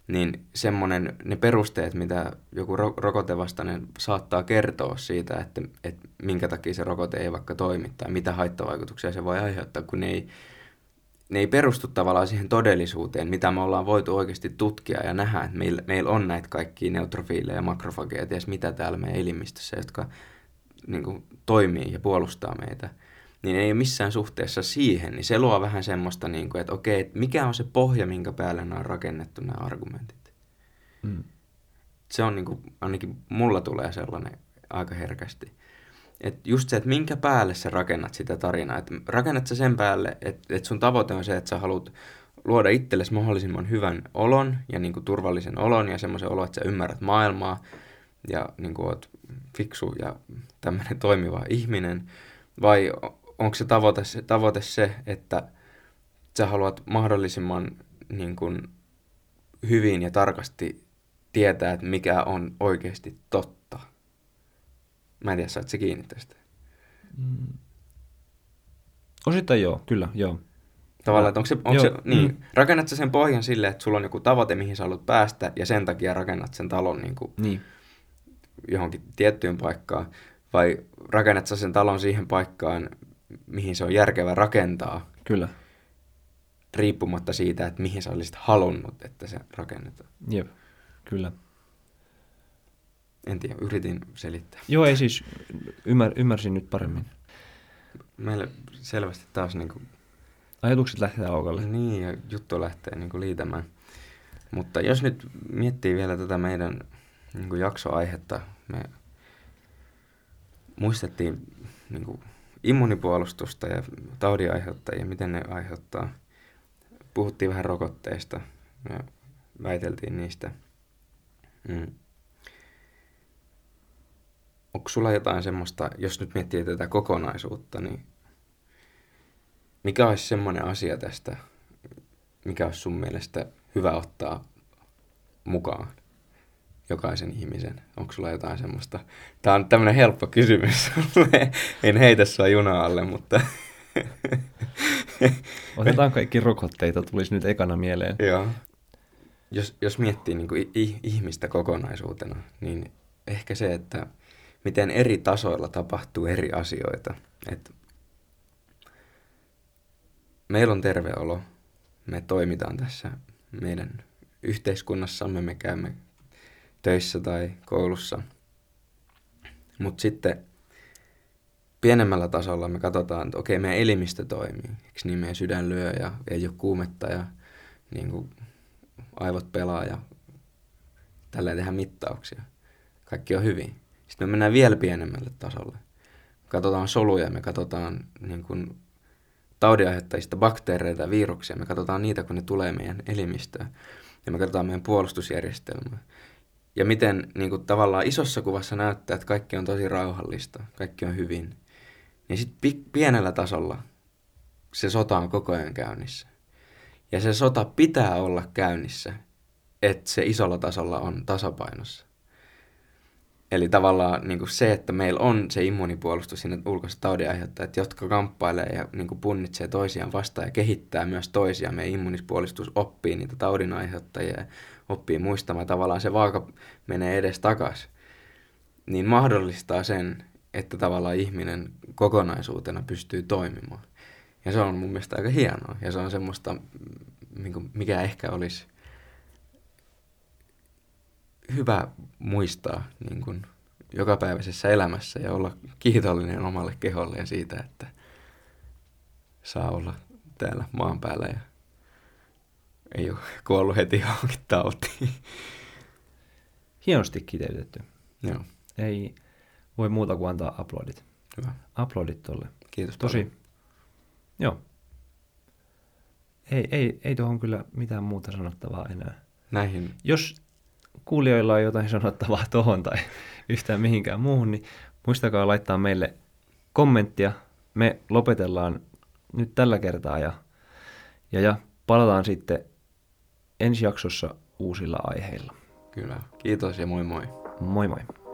niin semmoinen ne perusteet, mitä joku ro- rokotevastainen saattaa kertoa siitä, että, että minkä takia se rokote ei vaikka toimi tai mitä haittavaikutuksia se voi aiheuttaa, kun ne ei, ne ei perustu tavallaan siihen todellisuuteen, mitä me ollaan voitu oikeasti tutkia ja nähdä, että meillä, meillä on näitä kaikkia neutrofiileja ja makrofageja ja ties mitä täällä meidän elimistössä, jotka niin kuin, toimii ja puolustaa meitä. Niin ei ole missään suhteessa siihen, niin se luo vähän semmoista, niin kuin, että okei, että mikä on se pohja, minkä päälle nämä on rakennettu nämä argumentit. Mm. Se on niin kuin, ainakin mulla tulee sellainen aika herkästi. Että just se, että minkä päälle sä rakennat sitä tarinaa. Että rakennat sä sen päälle, että, että sun tavoite on se, että sä haluat luoda itsellesi mahdollisimman hyvän olon ja niin kuin turvallisen olon ja semmoisen olon, että sä ymmärrät maailmaa ja niin kuin oot fiksu ja tämmöinen toimiva ihminen. Vai onko se tavoite, se tavoite se, että sä haluat mahdollisimman niin kun, hyvin ja tarkasti tietää, että mikä on oikeasti totta? Mä en tiedä, saat se kiinni tästä. Mm. Osittain joo, kyllä, joo. Tavallaan, että onko se, onko se, niin, mm. rakennat sä sen pohjan sille, että sulla on joku tavoite, mihin sä haluat päästä, ja sen takia rakennat sen talon niin kun, niin. johonkin tiettyyn paikkaan, vai rakennat sä sen talon siihen paikkaan, mihin se on järkevä rakentaa. Kyllä. Riippumatta siitä, että mihin sä olisit halunnut, että se rakennetaan. Jep, kyllä. En tiedä, yritin selittää. Joo, ei siis, ymmär, ymmärsin nyt paremmin. Meillä selvästi taas niin kuin ajatukset lähtee aukalle. Niin, ja juttu lähtee niin kuin liitämään. Mutta jos nyt miettii vielä tätä meidän niin kuin jaksoaihetta, me muistettiin niin kuin immunipuolustusta ja taudin aiheuttajia, miten ne aiheuttaa. Puhuttiin vähän rokotteista ja väiteltiin niistä. Mm. Onko sulla jotain semmoista, jos nyt miettii tätä kokonaisuutta, niin mikä olisi semmoinen asia tästä, mikä olisi sun mielestä hyvä ottaa mukaan jokaisen ihmisen? Onko sulla jotain semmoista? Tämä on tämmöinen helppo kysymys. En heitä sua juna alle, mutta... Otetaan kaikki rokotteita, tulisi nyt ekana mieleen. Joo. Jos, jos miettii niin kuin ihmistä kokonaisuutena, niin ehkä se, että miten eri tasoilla tapahtuu eri asioita. Et meillä on terve olo, me toimitaan tässä meidän yhteiskunnassamme, me käymme töissä tai koulussa. Mutta sitten pienemmällä tasolla me katsotaan, että okei, meidän elimistö toimii. Eikö niin, meidän sydän lyö ja ei ole kuumetta ja niin kuin, aivot pelaa ja tällä tehdään mittauksia. Kaikki on hyvin. Sitten me mennään vielä pienemmälle tasolle. Me katsotaan soluja, me katsotaan niin kuin, taudinaiheuttajista bakteereita ja viruksia. Me katsotaan niitä, kun ne tulee meidän elimistöön. Ja me katsotaan meidän puolustusjärjestelmää. Ja miten niin kuin, tavallaan isossa kuvassa näyttää, että kaikki on tosi rauhallista, kaikki on hyvin. Niin sitten pienellä tasolla se sota on koko ajan käynnissä. Ja se sota pitää olla käynnissä, että se isolla tasolla on tasapainossa. Eli tavallaan niin kuin se, että meillä on se immunipuolustus siinä ulkoiset taudinaiheuttajat, jotka kamppailee ja niin kuin punnitsee toisiaan vastaan ja kehittää myös toisiaan. Meidän immunipuolustus oppii niitä taudinaiheuttajia ja oppii muistamaan. Tavallaan se vaaka menee edes takaisin. Niin mahdollistaa sen, että tavallaan ihminen kokonaisuutena pystyy toimimaan. Ja se on mun mielestä aika hienoa. Ja se on semmoista, mikä ehkä olisi hyvä muistaa niin kuin jokapäiväisessä elämässä ja olla kiitollinen omalle keholle ja siitä, että saa olla täällä maan päällä ja ei ole kuollut heti johonkin tautiin. Hienosti kiteytetty. Joo. Ei voi muuta kuin antaa aplodit. Hyvä. Aplodit tolle. Kiitos tosi. Paljon. Joo. Ei, ei, ei tuohon kyllä mitään muuta sanottavaa enää. Näihin. Jos kuulijoilla on jotain sanottavaa tuohon tai yhtään mihinkään muuhun, niin muistakaa laittaa meille kommenttia. Me lopetellaan nyt tällä kertaa ja, ja, ja palataan sitten ensi jaksossa uusilla aiheilla. Kyllä. Kiitos ja moi moi. Moi moi.